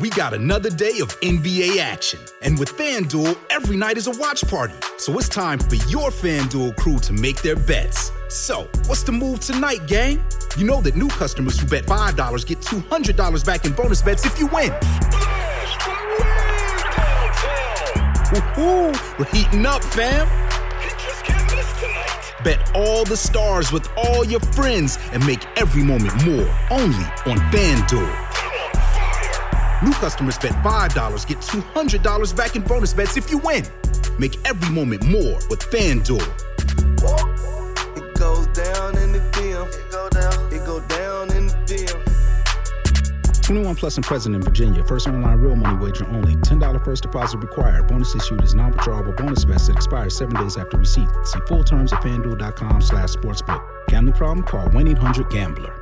We got another day of NBA action. And with FanDuel, every night is a watch party. So it's time for your FanDuel crew to make their bets. So, what's the move tonight, gang? You know that new customers who bet $5 get $200 back in bonus bets if you win. Woohoo! We're heating up, fam. You just can't miss tonight. Bet all the stars with all your friends and make every moment more only on FanDuel. New customers bet $5, get $200 back in bonus bets if you win. Make every moment more with FanDuel. It goes down in the DM. It goes down in the DM. 21 plus and present in Virginia. First online real money wager only. $10 first deposit required. Bonus issued is non-withdrawable bonus bets that expires 7 days after receipt. See full terms at FanDuel.com/sportsbook. Gambling problem? Call 1-800-GAMBLER.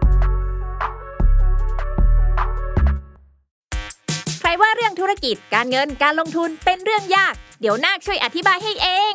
ว่าเรื่องธุรกิจการเงินการลงทุนเป็นเรื่องยากเดี๋ยวนาคช่วยอธิบายให้เอง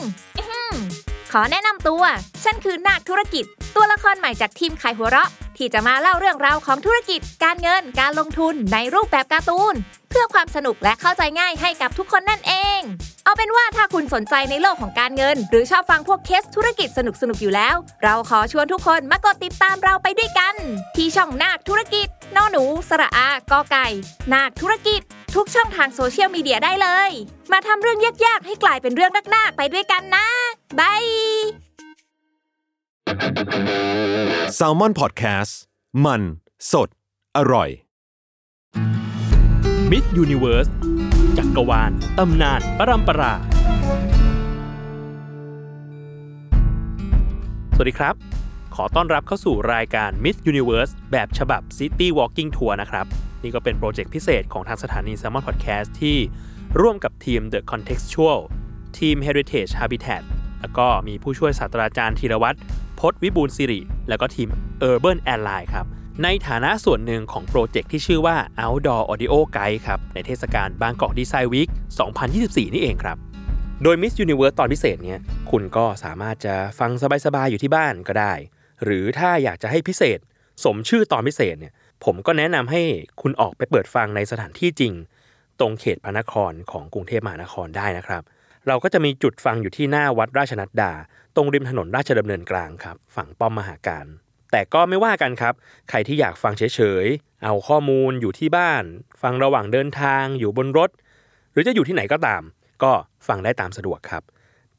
ขอแนะนำตัวฉันคือนาคธุรกิจตัวละครใหม่จากทีมขายหัวเราะที่จะมาเล่าเรื่องราวของธุรกิจการเงินการลงทุนในรูปแบบการ์ตูนเพื่อความสนุกและเข้าใจง่ายให้กับทุกคนนั่นเองเอาเป็นว่าถ้าคุณสนใจในโลกของการเงินหรือชอบฟังพวกเคสธุรกิจสนุกๆอยู่แล้วเราขอชวนทุกคนมากดติดตามเราไปด้วยกันที่ช่องนาคธุรกิจนหนูสระอากอไก่นาคธุรกิจทุกช่องทางโซเชียลมีเดียได้เลยมาทำเรื่องยากๆให้กลายเป็นเรื่องน่าๆไปด้วยกันนะบาย Salmon Podcast มันสดอร่อย Myth Universe จักรวาลตำนานประรำปราสวัสดีครับขอต้อนรับเข้าสู่รายการ Myth Universe แบบฉบับ City Walking Tour นะครับนี่ก็เป็นโปรเจกต์พิเศษของทางสถานี Salmon Podcast ที่ร่วมกับทีม The Contextual ทีม Heritage Habitat แล้วก็มีผู้ช่วยศาสตราจารย์ธีรวัฒน์พจน์วิบูลย์ศิริแล้วก็ทีม Urban Ally ครับในฐานะส่วนหนึ่งของโปรเจกต์ที่ชื่อว่า Outdoor Audio Guide ครับในเทศกาลบางกอกดีไซน์วีค2024นี่เองครับโดย Myth Universe ตอนพิเศษเนี้ยคุณก็สามารถจะฟังสบายๆอยู่ที่บ้านก็ได้หรือถ้าอยากจะให้พิเศษสมชื่อตอนพิเศษเนี่ยผมก็แนะนำให้คุณออกไปเปิดฟังในสถานที่จริงตรงเขตพระนครของกรุงเทพมหานครได้นะครับเราก็จะมีจุดฟังอยู่ที่หน้าวัดราชนัดดาตรงริมถนนราชดำเนินกลางครับฝั่งป้อมมหาการแต่ก็ไม่ว่ากันครับใครที่อยากฟังเฉยๆเอาข้อมูลอยู่ที่บ้านฟังระหว่างเดินทางอยู่บนรถหรือจะอยู่ที่ไหนก็ตามก็ฟังได้ตามสะดวกครับ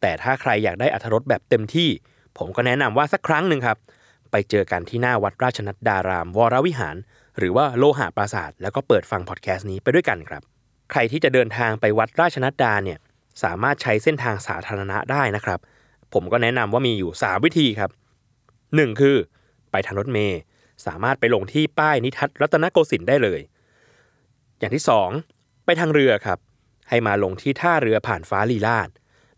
แต่ถ้าใครอยากได้อรรถรสแบบเต็มที่ผมก็แนะนำว่าสักครั้งหนึ่งครับไปเจอกันที่หน้าวัดราชนัดดารามวรวิหารหรือว่าโลหะปราสาทแล้วก็เปิดฟังพอดแคสต์นี้ไปด้วยกันครับใครที่จะเดินทางไปวัดราชนัดดาเนี่ยสามารถใช้เส้นทางสาธารณะได้นะครับผมก็แนะนำว่ามีอยู่3วิธีครับ1คือไปทางรถเมล์สามารถไปลงที่ป้ายนิทัศน์รัตนโกสินทร์ได้เลยอย่างที่2ไปทางเรือครับให้มาลงที่ท่าเรือผ่านฟ้าลีลาศ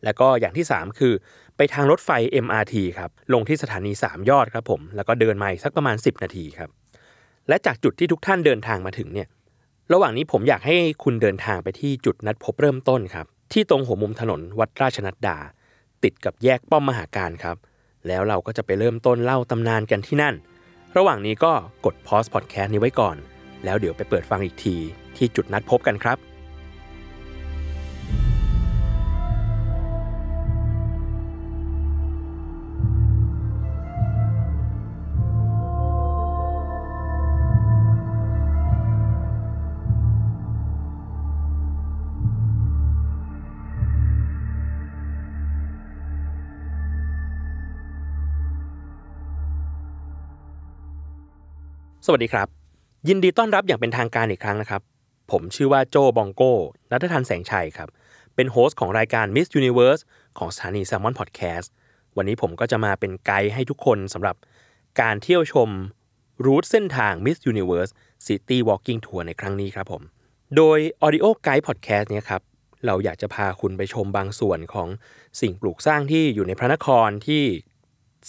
แล้วก็อย่างที่3คือไปทางรถไฟ MRT ครับลงที่สถานี3ยอดครับผมแล้วก็เดินมาอีกสักประมาณ10นาทีครับและจากจุดที่ทุกท่านเดินทางมาถึงเนี่ยระหว่างนี้ผมอยากให้คุณเดินทางไปที่จุดนัดพบเริ่มต้นครับที่ตรงหัวมุมถนนวัดราชนัดดาติดกับแยกป้อมมหาการครับแล้วเราก็จะไปเริ่มต้นเล่าตำนานกันที่นั่นระหว่างนี้ก็กดพอสพอดแคสต์นี้ไว้ก่อนแล้วเดี๋ยวไปเปิดฟังอีกทีที่จุดนัดพบกันครับสวัสดีครับยินดีต้อนรับอย่างเป็นทางการอีกครั้งนะครับผมชื่อว่าโจบองโก้ณัฐทันแสงชัยครับเป็นโฮสต์ของรายการ Myth Universe ของสถานี Salmon Podcast วันนี้ผมก็จะมาเป็นไกด์ให้ทุกคนสำหรับการเที่ยวชมรูทเส้นทาง Myth Universe City Walking Tour ในครั้งนี้ครับผมโดย Audio Guide Podcast เนี่ยครับเราอยากจะพาคุณไปชมบางส่วนของสิ่งปลูกสร้างที่อยู่ในพระนครที่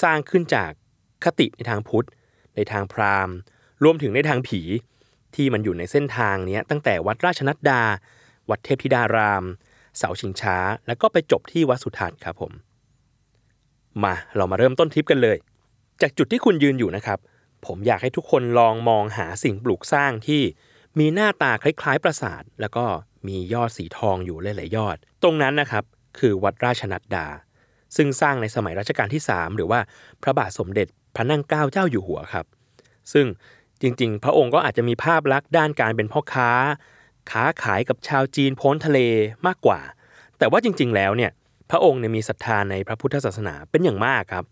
สร้างขึ้นจากคติในทางพุทธในทางพราหมณ์รวมถึงในทางผีที่มันอยู่ในเส้นทางนี้ตั้งแต่วัดราชนัดดาวัดเทพธิดารามเสาชิงช้าแล้วก็ไปจบที่วัดสุทัศน์ครับผมมาเรามาเริ่มต้นทริปกันเลยจากจุดที่คุณยืนอยู่นะครับผมอยากให้ทุกคนลองมองหาสิ่งปลูกสร้างที่ มีหน้าตาคล้ายๆปราสาทแล้วก็มียอดสีทองอยู่หลายๆยอดตรงนั้นนะครับคือวัดราชนัดดาซึ่งสร้างในสมัยรัชกาลที่3หรือว่าพระบาทสมเด็จพระนั่งเกล้าเจ้าอยู่หัวครับซึ่งจริงๆพระองค์ก็อาจจะมีภาพลักษณ์ด้านการเป็นพ่อค้าขายกับชาวจีนพ้นทะเลมากกว่าแต่ว่าจริงๆแล้วเนี่ยพระองค์เนี่ยมีศรัทธาในพระพุทธศาสนาเป็นอย่างมากครับ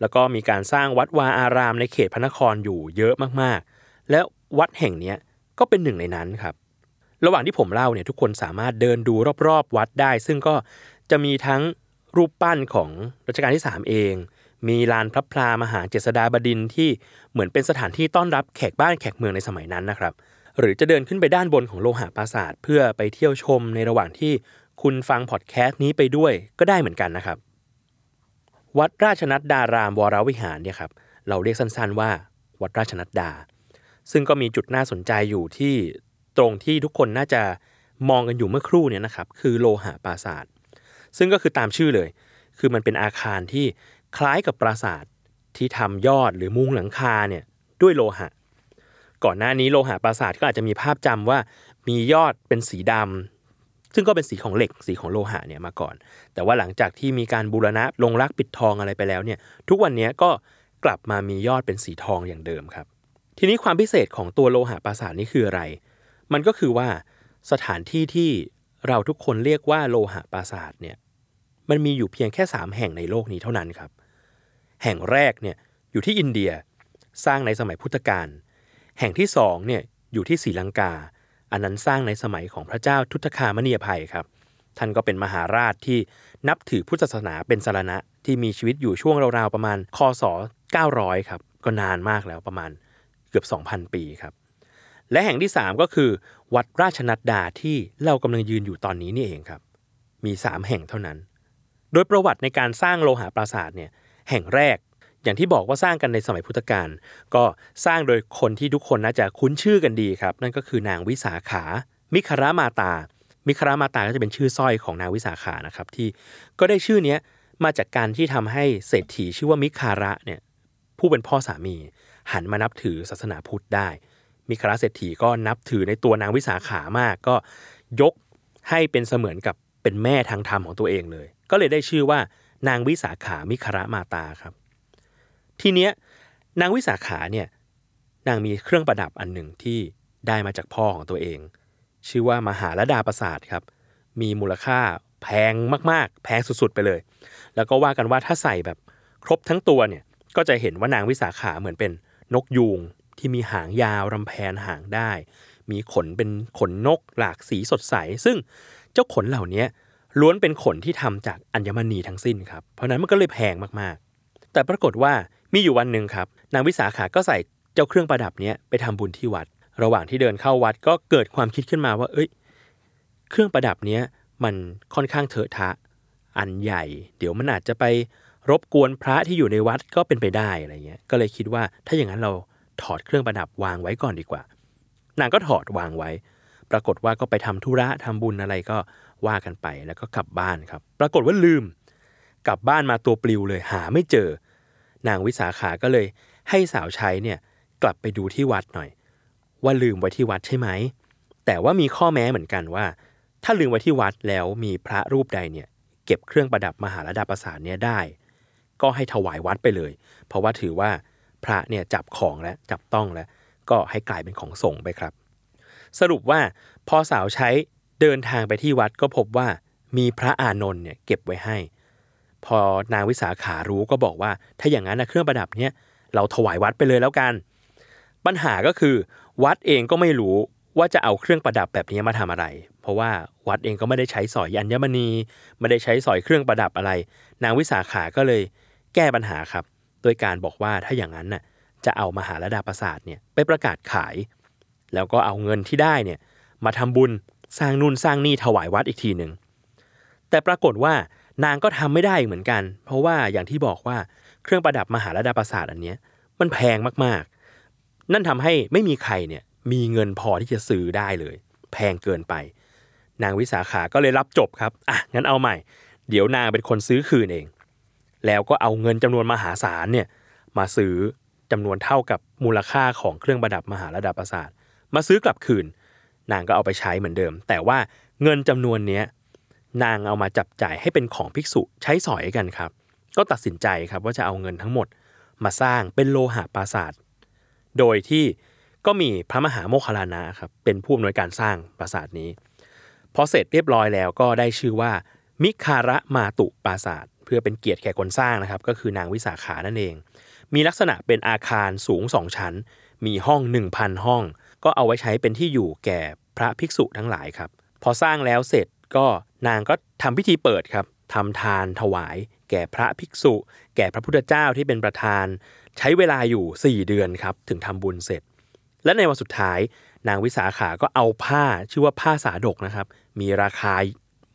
แล้วก็มีการสร้างวัดวาอารามในเขตพระนครอยู่เยอะมากๆและวัดแห่งนี้ก็เป็นหนึ่งในนั้นครับระหว่างที่ผมเล่าเนี่ยทุกคนสามารถเดินดูรอบๆวัดได้ซึ่งก็จะมีทั้งรูปปั้นของรัชกาลที่3เองมีลานพระพลามหาเจษฎาบดินทร์ที่เหมือนเป็นสถานที่ต้อนรับแขกบ้านแขกเมืองในสมัยนั้นนะครับหรือจะเดินขึ้นไปด้านบนของโลหะปราสาทเพื่อไปเที่ยวชมในระหว่างที่คุณฟังพอดแคสต์นี้ไปด้วยก็ได้เหมือนกันนะครับวัดราชนัดดารามวรวิหารเนี่ยครับเราเรียกสั้นๆว่าวัดราชนัดดาซึ่งก็มีจุดน่าสนใจอยู่ที่ตรงที่ทุกคนน่าจะมองกันอยู่เมื่อครู่เนี่ยนะครับคือโลหะปราสาทซึ่งก็คือตามชื่อเลยคือมันเป็นอาคารที่คล้ายกับปราสาทที่ทำยอดหรือมุงหลังคาเนี่ยด้วยโลหะก่อนหน้านี้โลหะปราสาทก็อาจจะมีภาพจำว่ามียอดเป็นสีดำซึ่งก็เป็นสีของเหล็กสีของโลหะเนี่ยมาก่อนแต่ว่าหลังจากที่มีการบูรณะลงรักปิดทองอะไรไปแล้วเนี่ยทุกวันนี้ก็กลับมามียอดเป็นสีทองอย่างเดิมครับทีนี้ความพิเศษของตัวโลหะปราสาทนี้คืออะไรมันก็คือว่าสถานที่ที่เราทุกคนเรียกว่าโลหะปราสาทเนี่ยมันมีอยู่เพียงแค่3แห่งในโลกนี้เท่านั้นครับแห่งแรกเนี่ยอยู่ที่อินเดียสร้างในสมัยพุทธกาลแห่งที่2เนี่ยอยู่ที่ศรีลังกาอันนั้นสร้างในสมัยของพระเจ้าทุตคามณีภัยครับท่านก็เป็นมหาราชที่นับถือพุทธศาสนาเป็นสรณะที่มีชีวิตอยู่ช่วงราวๆประมาณค.ศ. 900ครับก็นานมากแล้วประมาณเกือบ 2,000 ปีครับและแห่งที่3ก็คือวัดราชนัดดาที่เรากำลังยืนอยู่ตอนนี้นี่เองครับมี3แห่งเท่านั้นโดยประวัติในการสร้างโลหะปราสาทเนี่ยแห่งแรกอย่างที่บอกว่าสร้างกันในสมัยพุทธกาลก็สร้างโดยคนที่ทุกคนน่าจะคุ้นชื่อกันดีครับนั่นก็คือนางวิสาขามิครามาตามิครามาตาก็จะเป็นชื่อสร้อยของนางวิสาขานะครับที่ก็ได้ชื่อนี้มาจากการที่ทำให้เศรษฐีชื่อว่ามิคาระเนี่ยผู้เป็นพ่อสามีหันมานับถือศาสนาพุทธได้มิคราเศรษฐีก็นับถือในตัวนางวิสาขามากก็ยกให้เป็นเสมือนกับเป็นแม่ทางธรรมของตัวเองเลยก็เลยได้ชื่อว่านางวิสาขามิครามาตาครับทีเนี้ยนางวิสาขาเนี่ยนางมีเครื่องประดับอันหนึ่งที่ได้มาจากพ่อของตัวเองชื่อว่ามหาลดาปราสาทครับมีมูลค่าแพงมากๆแพงสุดๆไปเลยแล้วก็ว่ากันว่าถ้าใส่แบบครบทั้งตัวเนี่ยก็จะเห็นว่านางวิสาขาเหมือนเป็นนกยูงที่มีหางยาวรำแพนหางได้มีขนเป็นขนนกหลากสีสดใสซึ่งเจ้าขนเหล่านี้ล้วนเป็นขนที่ทำจากอัญมณีทั้งสิ้นครับเพราะนั้นมันก็เลยแพงมากๆแต่ปรากฏว่ามีอยู่วันหนึ่งครับนางวิสาขาก็ใส่เจ้าเครื่องประดับนี้ไปทำบุญที่วัดระหว่างที่เดินเข้าวัดก็เกิดความคิดขึ้นมาว่าเครื่องประดับนี้มันค่อนข้างเถอะทะอันใหญ่เดี๋ยวมันอาจจะไปรบกวนพระที่อยู่ในวัดก็เป็นไปได้อะไรเงี้ยก็เลยคิดว่าถ้าอย่างนั้นเราถอดเครื่องประดับวางไว้ก่อนดีกว่านางก็ถอดวางไว้ปรากฏว่าก็ไปทำธุระทำบุญอะไรก็ว่ากันไปแล้วก็กลับบ้านครับปรากฏว่าลืมกลับบ้านมาตัวปลิวเลยหาไม่เจอนางวิสาขาก็เลยให้สาวใช้เนี่ยกลับไปดูที่วัดหน่อยว่าลืมไว้ที่วัดใช่ไหมแต่ว่ามีข้อแม้เหมือนกันว่าถ้าลืมไว้ที่วัดแล้วมีพระรูปใดเนี่ยเก็บเครื่องประดับมหาลดาปราสาทเนี่ยได้ก็ให้ถวายวัดไปเลยเพราะว่าถือว่าพระเนี่ยจับของแล้วจับต้องแล้วก็ให้กลายเป็นของสงฆ์ไปครับสรุปว่าพอสาวใช้เดินทางไปที่วัดก็พบว่ามีพระอานนท์เนี่ยเก็บไว้ให้พอนางวิสาขารู้ก็บอกว่าถ้าอย่างนั้นนะเครื่องประดับเนี่ยเราถวายวัดไปเลยแล้วกันปัญหาก็คือวัดเองก็ไม่รู้ว่าจะเอาเครื่องประดับแบบนี้มาทำอะไรเพราะว่าวัดเองก็ไม่ได้ใช้สอยอัญมณีไม่ได้ใช้สอยเครื่องประดับอะไรนางวิสาขาก็เลยแก้ปัญหาครับโดยการบอกว่าถ้าอย่างนั้นน่ะจะเอามหาลดาปราสาทเนี่ยไปประกาศขายแล้วก็เอาเงินที่ได้เนี่ยมาทำบุญสร้างนู่นสร้างนี่ถวายวัดอีกทีนึงแต่ปรากฏว่านางก็ทำไม่ได้เหมือนกันเพราะว่าอย่างที่บอกว่าเครื่องประดับมหาลดาปราสาทอันเนี้ยมันแพงมากๆนั่นทำให้ไม่มีใครเนี่ยมีเงินพอที่จะซื้อได้เลยแพงเกินไปนางวิสาขาก็เลยรับจบครับอ่ะงั้นเอาใหม่เดี๋ยวนางเป็นคนซื้อคืนเองแล้วก็เอาเงินจำนวนมหาศาลเนี่ยมาซื้อจำนวนเท่ากับมูลค่าของเครื่องประดับมหาลดาปราสาทมาซื้อกลับคืน นางก็เอาไปใช้เหมือนเดิมแต่ว่าเงินจำนวนนี้นางเอามาจับจ่ายให้เป็นของภิกษุใช้สอยกันครับก็ตัดสินใจครับว่าจะเอาเงินทั้งหมดมาสร้างเป็นโลหะปราสาทโดยที่ก็มีพระมหาโมคคัลลานะครับเป็นผู้อำนวยการสร้างปราสาทนี้พอเสร็จเรียบร้อยแล้วก็ได้ชื่อว่ามิคาระมาตุปราสาทเพื่อเป็นเกียรติแก่คนสร้างนะครับก็คือนางวิสาขานั่นเองมีลักษณะเป็นอาคารสูง2ชั้นมีห้อง 1,000 ห้องก็เอาไว้ใช้เป็นที่อยู่แก่พระภิกษุทั้งหลายครับพอสร้างแล้วเสร็จก็นางก็ทำพิธีเปิดครับทำทานถวายแก่พระภิกษุแก่พระพุทธเจ้าที่เป็นประธานใช้เวลาอยู่4เดือนครับถึงทำบุญเสร็จและในวันสุดท้ายนางวิสาขาก็เอาผ้าชื่อว่าผ้าสาดกนะครับมีราคา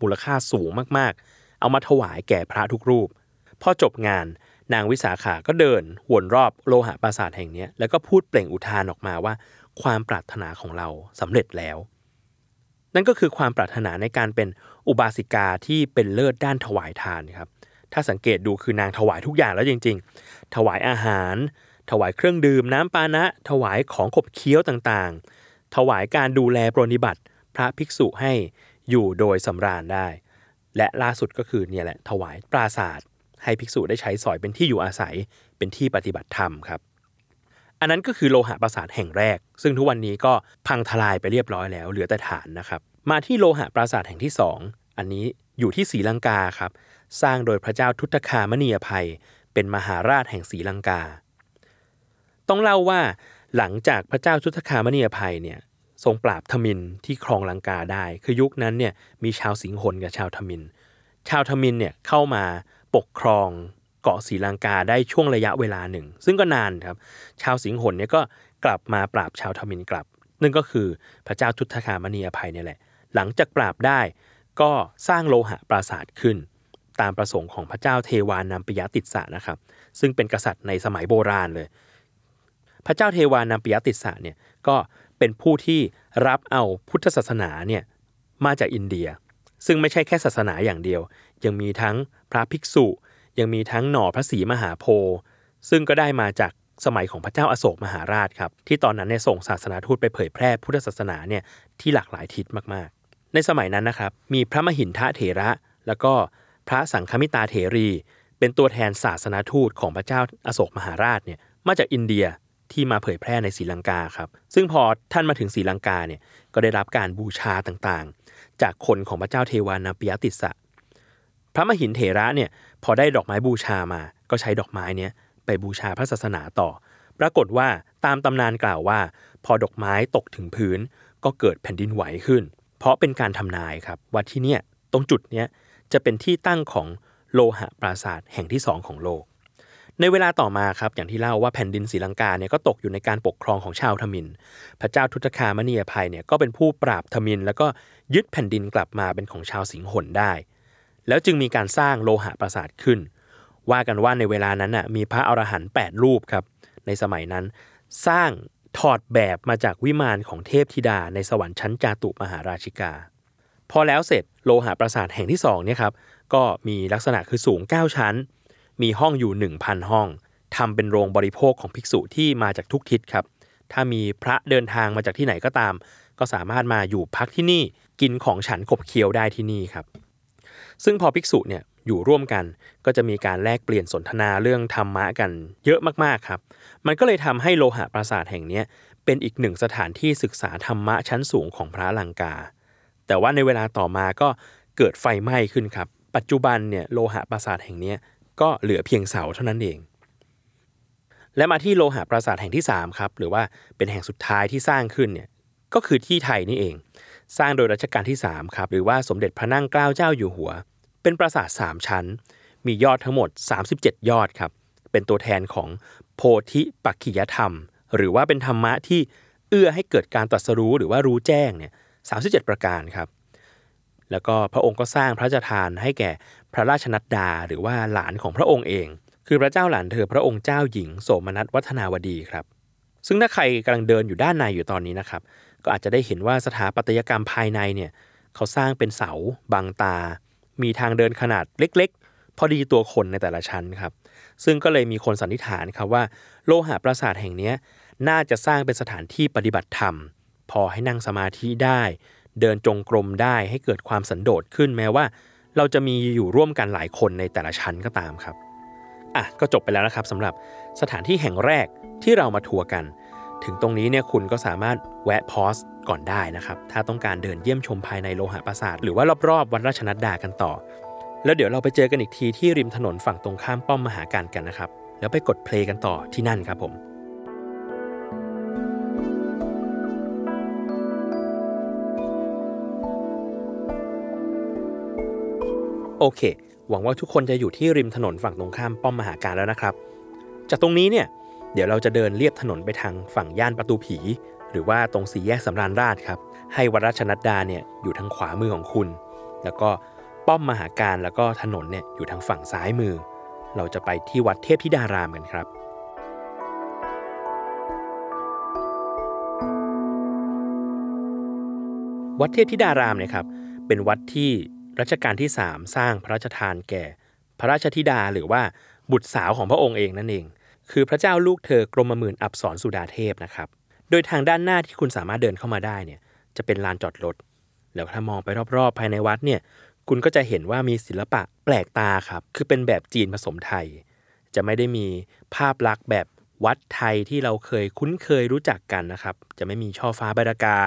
มูลค่าสูงมากๆเอามาถวายแก่พระทุกรูปพอจบงานนางวิสาขาก็เดินวนรอบโลหะปราสาทแห่งนี้แล้วก็พูดเปล่งอุทานออกมาว่าความปรารถนาของเราสำเร็จแล้วนั่นก็คือความปรารถนาในการเป็นอุบาสิกาที่เป็นเลิศด้านถวายทานครับถ้าสังเกตดูคือนางถวายทุกอย่างแล้วจริงๆถวายอาหารถวายเครื่องดื่มน้ำปานะถวายของขบเคี้ยวต่างๆถวายการดูแลปรนนิบัติพระภิกษุให้อยู่โดยสำราญได้และล่าสุดก็คือเนี่ยแหละถวายปราสาทให้ภิกษุได้ใช้สอยเป็นที่อยู่อาศัยเป็นที่ปฏิบัติธรรมครับอันนั้นก็คือโลหะปราสาทแห่งแรกซึ่งทุกวันนี้ก็พังทลายไปเรียบร้อยแล้วเหลือแต่ฐานนะครับมาที่โลหะปราสาทแห่งที่2อันนี้อยู่ที่ศรีลังกาครับสร้างโดยพระเจ้าทุตคามณียภัยเป็นมหาราชแห่งศรีลังกาต้องเล่าว่าหลังจากพระเจ้าทุตคามณียภัยเนี่ยทรงปราบทมิฬที่ครองลังกาได้คือยุคนั้นเนี่ยมีชาวสิงหลกับชาวทมิฬเนี่ยเข้ามาปกครองเกาะศรีลังกาได้ช่วงระยะเวลาหนึ่งซึ่งก็นานครับชาวสิงหลเนี่ยก็กลับมาปราบชาวทมิฬกลับนั่นก็คือพระเจ้าทุตคามณียภัยเนี่ยแหละหลังจากปราบได้ก็สร้างโลหะปราสาทขึ้นตามประสงค์ของพระเจ้าเทวานัมปิยติสสะนะครับซึ่งเป็นกษัตริย์ในสมัยโบราณเลยพระเจ้าเทวานัมปิยติสสะเนี่ยก็เป็นผู้ที่รับเอาพุทธศาสนาเนี่ยมาจากอินเดียซึ่งไม่ใช่แค่ศาสนาอย่างเดียวยังมีทั้งพระภิกษุยังมีทั้งหน่อพระศรีมหาโพธิ์ซึ่งก็ได้มาจากสมัยของพระเจ้าอโศกมหาราชครับที่ตอนนั้นเนี่ยส่งศาสนาทูตไปเผยแพร่พุทธศาสนาเนี่ยที่หลากหลายทิศมากๆในสมัยนั้นนะครับมีพระมหินทเถระแล้วก็พระสังฆมิตาเถรีเป็นตัวแทนศาสนาทูตของพระเจ้าอโศกมหาราชเนี่ยมาจากอินเดียที่มาเผยแพร่ในศรีลังกาครับซึ่งพอท่านมาถึงศรีลังกาเนี่ยก็ได้รับการบูชาต่างๆจากคนของพระเจ้าเทวานัมปิยติสสะพระมหินเถระเนี่ยพอได้ดอกไม้บูชามาก็ใช้ดอกไม้เนี่ยไปบูชาพระศาสนาต่อปรากฏว่าตามตำนานกล่าวว่าพอดอกไม้ตกถึงพื้นก็เกิดแผ่นดินไหวขึ้นเพราะเป็นการทำนายครับว่าที่เนี่ยตรงจุดเนี้ยจะเป็นที่ตั้งของโลหะปราสาทแห่งที่2ของโลกในเวลาต่อมาครับอย่างที่เล่าว่าแผ่นดินศรีลังกาเนี่ยก็ตกอยู่ในการปกครองของชาวทมิฬพระเจ้าทุตคามณียภัยเนี่ยก็เป็นผู้ปราบทมิฬแล้วก็ยึดแผ่นดินกลับมาเป็นของชาวสิงหลได้แล้วจึงมีการสร้างโลหะปราสาทขึ้นว่ากันว่าในเวลานั้นน่ะมีพระอรหันต์8รูปครับในสมัยนั้นสร้างถอดแบบมาจากวิมานของเทพธิดาในสวรรค์ชั้นจาตุมหาราชิกาพอแล้วเสร็จโลหะปราสาทแห่งที่2เนี่ยครับก็มีลักษณะคือสูง9ชั้นมีห้องอยู่ 1,000 ห้องทำเป็นโรงบริโภคของภิกษุที่มาจากทุกทิศครับถ้ามีพระเดินทางมาจากที่ไหนก็ตามก็สามารถมาอยู่พักที่นี่กินของฉันขบเคี้ยวได้ที่นี่ครับซึ่งพอภิกษุเนี่ยอยู่ร่วมกันก็จะมีการแลกเปลี่ยนสนทนาเรื่องธรรมะกันเยอะมากๆครับมันก็เลยทำให้โลหะปราสาทแห่งนี้เป็นอีกหนึ่งสถานที่ศึกษาธรรมะชั้นสูงของพระลังกาแต่ว่าในเวลาต่อมาก็เกิดไฟไหม้ขึ้นครับปัจจุบันเนี่ยโลหะปราสาทแห่งนี้ก็เหลือเพียงเสาเท่านั้นเองและมาที่โลหะปราสาทแห่งที่3ครับหรือว่าเป็นแห่งสุดท้ายที่สร้างขึ้นเนี่ยก็คือที่ไทยนี่เองสร้างโดยรัชกาลที่3ครับหรือว่าสมเด็จพระนั่งเกล้าเจ้าอยู่หัวเป็นปราสาท3ชั้นมียอดทั้งหมด37ยอดครับเป็นตัวแทนของโพธิปักขิยธรรมหรือว่าเป็นธรรมะที่เอื้อให้เกิดการตรัสรู้หรือว่ารู้แจ้งเนี่ย37ประการครับแล้วก็พระองค์ก็สร้างพระราชทานให้แก่พระราชนัดดาหรือว่าหลานของพระองค์เองคือพระเจ้าหลานเธอพระองค์เจ้าหญิงโสมนัสวัฒนาวดีครับซึ่งถ้าใครกำลังเดินอยู่ด้านในอยู่ตอนนี้นะครับก็อาจจะได้เห็นว่าสถาปัตยกรรมภายในเนี่ยเขาสร้างเป็นเสาบังตามีทางเดินขนาดเล็กๆพอดีตัวคนในแต่ละชั้นครับซึ่งก็เลยมีคนสันนิษฐานครับว่าโลหะปราสาทแห่งนี้น่าจะสร้างเป็นสถานที่ปฏิบัติธรรม พอให้นั่งสมาธิได้เดินจงกรมได้ให้เกิดความสันโดษขึ้นแม้ว่าเราจะมีอยู่ร่วมกันหลายคนในแต่ละชั้นก็ตามครับอ่ะก็จบไปแล้วนะครับสำหรับสถานที่แห่งแรกที่เรามาทัวร์กันถึงตรงนี้เนี่ยคุณก็สามารถแวะพอสก่อนได้นะครับถ้าต้องการเดินเยี่ยมชมภายในโลหะปราสาทหรือว่ารอบๆวัดราชนัดดากันต่อแล้วเดี๋ยวเราไปเจอกันอีกทีที่ริมถนนฝั่งตรงข้ามป้อมมหาการกันนะครับแล้วไปกดเพลย์กันต่อที่นั่นครับผมโอเคหวังว่าทุกคนจะอยู่ที่ริมถนนฝั่งตรงข้ามป้อมมหาการแล้วนะครับจากตรงนี้เนี่ยเดี๋ยวเราจะเดินเลียบถนนไปทางฝั่งย่านประตูผีหรือว่าตรงสี่แยกสำราญราษฎร์ครับให้วัดราชนัดดาเนี่ยอยู่ทางขวามือของคุณแล้วก็ป้อมมหาการแล้วก็ถนนเนี่ยอยู่ทางฝั่งซ้ายมือเราจะไปที่วัดเทพธิดารามกันครับวัดเทพธิดารามเนี่ยครับเป็นวัดที่รัชกาลที่3สร้างพระราชทานแก่พระราชธิดาหรือว่าบุตรสาวของพระองค์เองนั่นเองคือพระเจ้าลูกเธอกรมหมื่นอับสรสุดาเทพนะครับโดยทางด้านหน้าที่คุณสามารถเดินเข้ามาได้เนี่ยจะเป็นลานจอดรถแล้วถ้ามองไปรอบๆภายในวัดเนี่ยคุณก็จะเห็นว่ามีศิลปะแปลกตาครับคือเป็นแบบจีนผสมไทยจะไม่ได้มีภาพลักษณ์แบบวัดไทยที่เราเคยคุ้นเคยรู้จักกันนะครับจะไม่มีช่อฟ้าใบดากา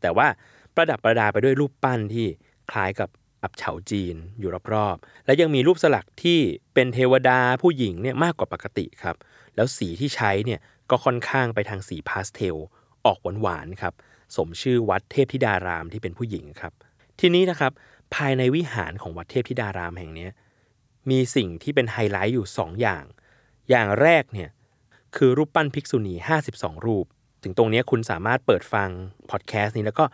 แต่ว่าประดับประดาไปด้วยรูปปั้นที่คล้ายกับอับเฉาจีนอยู่รอบๆและยังมีรูปสลักที่เป็นเทวดาผู้หญิงเนี่ยมากกว่าปกติครับแล้วสีที่ใช้เนี่ยก็ค่อนข้างไปทางสีพาสเทลออกหวานๆครับสมชื่อวัดเทพธิดารามที่เป็นผู้หญิงครับทีนี้นะครับภายในวิหารของวัดเทพธิดารามแห่งนี้มีสิ่งที่เป็นไฮไลท์อยู่2อย่างอย่างแรกเนี่ยคือรูปปั้นภิกษุณี52รูปถึงตรงนี้คุณสามารถเปิดฟังพอดแคสต์นี้แล้วก็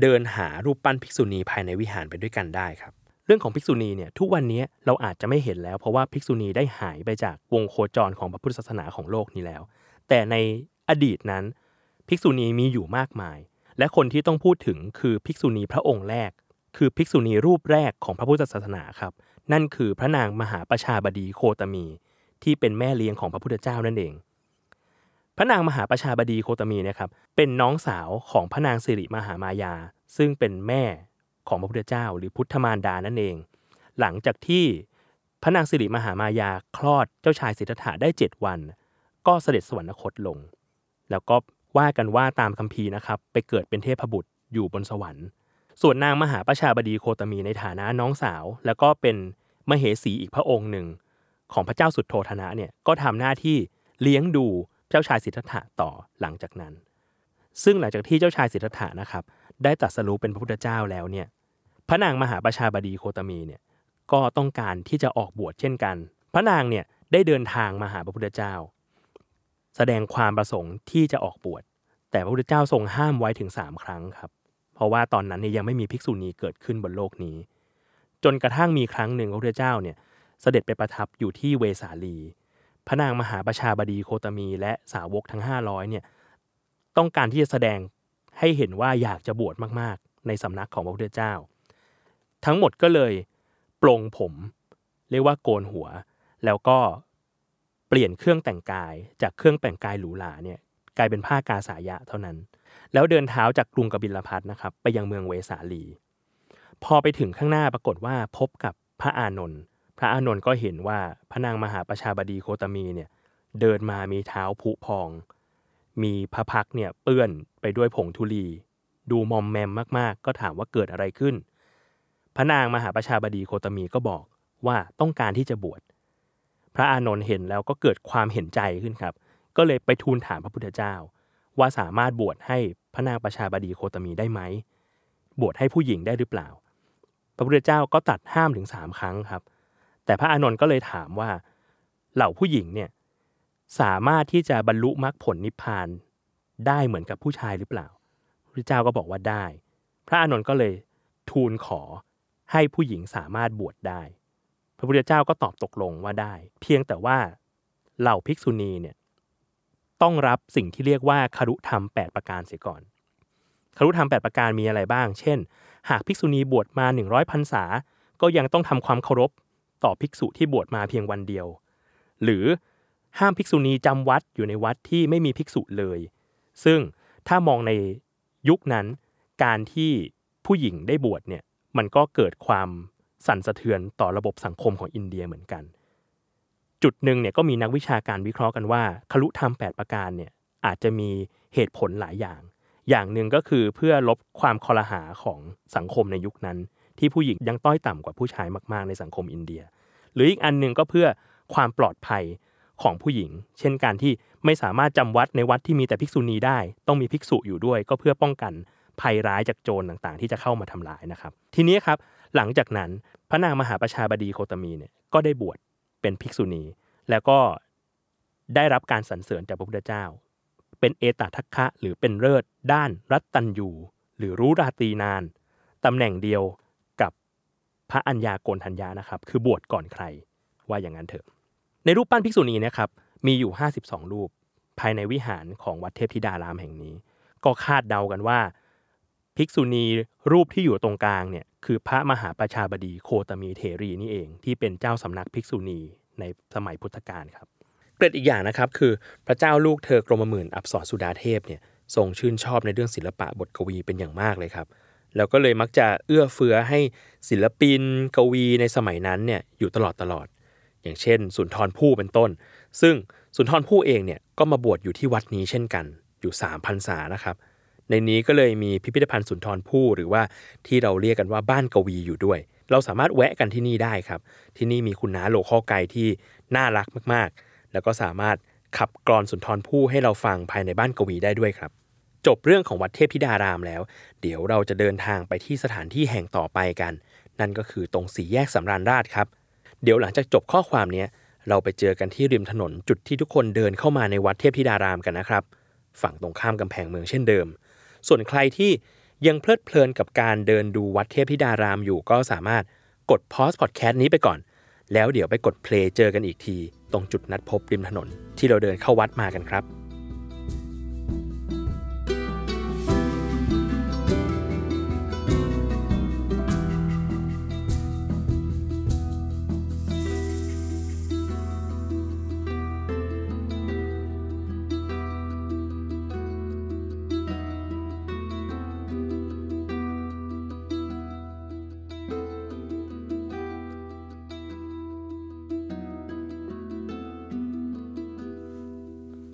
เดินหารูปปั้นภิกษุณีภายในวิหารไปด้วยกันได้ครับเรื่องของภิกษุณีเนี่ยทุกวันนี้เราอาจจะไม่เห็นแล้วเพราะว่าภิกษุณีได้หายไปจากวงโคจรของพระพุทธศาสนาของโลกนี้แล้วแต่ในอดีตนั้นภิกษุณีมีอยู่มากมายและคนที่ต้องพูดถึงคือภิกษุณีพระองค์แรกคือภิกษุณีรูปแรกของพระพุทธศาสนาครับนั่นคือพระนางมหาประชาบดีโคตมีที่เป็นแม่เลี้ยงของพระพุทธเจ้านั่นเองพระนางมหาประชาบดีโคตมีนะครับเป็นน้องสาวของพระนางสิริมหามายาซึ่งเป็นแม่ของพระพุทธเจ้าหรือพุทธมารดานั่นเองหลังจากที่พระนางสิริมหามายาคลอดเจ้าชายสิทธัตถะได้7วันก็เสด็จสวรรคตลงแล้วก็ว่ากันว่าตามคัมภีร์นะครับไปเกิดเป็นเทพบุตรอยู่บนสวรรค์ส่วนนางมหาประชาบดีโคตมีในฐานะน้องสาวแล้วก็เป็นมเหสีอีกพระองค์หนึ่งของพระเจ้าสุทโธทนะเนี่ยก็ทำหน้าที่เลี้ยงดูเจ้าชายสิทธัตถะต่อหลังจากนั้นซึ่งหลังจากที่เจ้าชายสิทธัตถะนะครับได้ตรัสรู้เป็นพระพุทธเจ้าแล้วเนี่ยพระนางมหาประชาบดีโคตมีเนี่ยก็ต้องการที่จะออกบวชเช่นกันพระนางเนี่ยได้เดินทางมาหาพระพุทธเจ้าแสดงความประสงค์ที่จะออกบวชแต่พระพุทธเจ้าทรงห้ามไว้ถึง3ครั้งครับเพราะว่าตอนนั้นเนี่ยยังไม่มีภิกษุณีเกิดขึ้นบนโลกนี้จนกระทั่งมีครั้งหนึ่งพระพุทธเจ้าเนี่ยเสด็จไปประทับอยู่ที่เวสาลีพระนางมหาประชาบดีโคตมีและสาวกทั้ง500เนี่ยต้องการที่จะแสดงให้เห็นว่าอยากจะบวชมากๆในสำนักของพระพุทธเจ้าทั้งหมดก็เลยปลงผมเรียกว่าโกนหัวแล้วก็เปลี่ยนเครื่องแต่งกายจากเครื่องแต่งกายหรูหราเนี่ยกลายเป็นผ้ากาสายะเท่านั้นแล้วเดินเท้าจากกรุงกบิลพัสนะครับไปยังเมืองเวสาลีพอไปถึงข้างหน้าปรากฏว่าพบกับพระอานนท์พระอานนท์ก็เห็นว่าพระนางมหาประชาบดีโคตมีเนี่ยเดินมามีเท้าผุพองมีพระพักเนี่ยเปื้อนไปด้วยผงธุลีดูมอมแมมมากๆก็ถามว่าเกิดอะไรขึ้นพระนางมหาประชาบดีโคตมีก็บอกว่าต้องการที่จะบวชพระอานนท์เห็นแล้วก็เกิดความเห็นใจขึ้นครับก็เลยไปทูลถามพระพุทธเจ้าว่าสามารถบวชให้พระนางประชาบดีโคตมีได้ไหมบวชให้ผู้หญิงได้หรือเปล่าพระพุทธเจ้าก็ตรัสห้ามถึง3ครั้งครับแต่พระอานนท์ก็เลยถามว่าเหล่าผู้หญิงเนี่ยสามารถที่จะบรรลุมรรคผลนิพพานได้เหมือนกับผู้ชายหรือเปล่าพระพุทธเจ้าก็บอกว่าได้พระอานนท์ก็เลยทูลขอให้ผู้หญิงสามารถบวชได้พระพุทธเจ้าก็ตอบตกลงว่าได้เพียงแต่ว่าเหล่าภิกษุณีเนี่ยต้องรับสิ่งที่เรียกว่าคฤธรรม8ประการเสียก่อนคฤธรรม8ประการมีอะไรบ้างเช่นหากภิกษุณีบวชมา100พรรษาก็ยังต้องทำความเคารพต่อภิกษุที่บวชมาเพียงวันเดียวหรือห้ามภิกษุณีจำวัดอยู่ในวัดที่ไม่มีภิกษุเลยซึ่งถ้ามองใน ยุคนั้นการที่ผู้หญิงได้บวชเนี่ยมันก็เกิดความสั่นสะเทือนต่อระบบสังคมของอินเดียเหมือนกันจุดหนึ่งเนี่ยก็มีนักวิชาการวิเคราะห์กันว่าคลุธรรม8ประการเนี่ยอาจจะมีเหตุผลหลายอย่างอย่างหนึ่งก็คือเพื่อลบความคอลหาของสังคมในยุคนั้นที่ผู้หญิงยังต้อยต่ำกว่าผู้ชายมากๆในสังคมอินเดียหรืออีกอันนึงก็เพื่อความปลอดภัยของผู้หญิงเช่นการที่ไม่สามารถจำวัดในวัดที่มีแต่ภิกษุณีได้ต้องมีภิกษุอยู่ด้วยก็เพื่อป้องกันภัยร้ายจากโจรต่างๆที่จะเข้ามาทำร้ายนะครับทีนี้ครับหลังจากนั้นพระนางมหาประชาบดีโคตมีเนี่ยก็ได้บวชเป็นภิกษุณีแล้วก็ได้รับการสรรเสริญจากพระพุทธเจ้าเป็นเอตทัคคะหรือเป็นเลิศด้านรัตตัญญูหรือรู้ราตรีนานตำแหน่งเดียวกับพระอัญญาโกณฑัญญานะครับคือบวชก่อนใครว่าอย่างนั้นเถอะในรูปปั้นภิกษุณีนะครับมีอยู่52รูปภายในวิหารของวัดเทพธิดารามแห่งนี้ก็คาดเดากันว่าภิกษุณีรูปที่อยู่ตรงกลางเนี่ยคือพระมหาประชาบดีโคตมีเถรีนี่เองที่เป็นเจ้าสำนักภิกษุณีในสมัยพุทธกาลครับเกร็ดอีกอย่างนะครับคือพระเจ้าลูกเธอกรมหมื่นอัปสรสุดาเทพเนี่ยทรงชื่นชอบในเรื่องศิลปะบทกวีเป็นอย่างมากเลยครับแล้วก็เลยมักจะเอื้อเฟื้อให้ศิลปินกวีในสมัยนั้นเนี่ยอยู่ตลอดอย่างเช่นสุนทรภู่เป็นต้นซึ่งสุนทรภู่เองเนี่ยก็มาบวชอยู่ที่วัดนี้เช่นกันอยู่ 3 พรรษานะครับในนี้ก็เลยมีพิพิธภัณฑ์สุนทรภู่หรือว่าที่เราเรียกกันว่าบ้านกวีอยู่ด้วยเราสามารถแวะกันที่นี่ได้ครับที่นี่มีคุณน้าโลข้อไก่ที่น่ารักมากๆแล้วก็สามารถขับกลอนสุนทรภู่ให้เราฟังภายในบ้านกวีได้ด้วยครับจบเรื่องของวัดเทพธิดารามแล้วเดี๋ยวเราจะเดินทางไปที่สถานที่แห่งต่อไปกันนั่นก็คือตรงสี่แยกสำราญราษฎร์ครับเดี๋ยวหลังจากจบข้อความนี้เราไปเจอกันที่ริมถนนจุดที่ทุกคนเดินเข้ามาในวัดเทพธิดารามกันนะครับฝั่งตรงข้ามกำแพงเมืองเช่นเดิมส่วนใครที่ยังเพลิดเพลินกับการเดินดูวัดเทพธิดารามอยู่ก็สามารถกด pause podcast นี้ไปก่อนแล้วเดี๋ยวไปกด play เจอกันอีกทีตรงจุดนัดพบริมถนนที่เราเดินเข้าวัดมากันครับ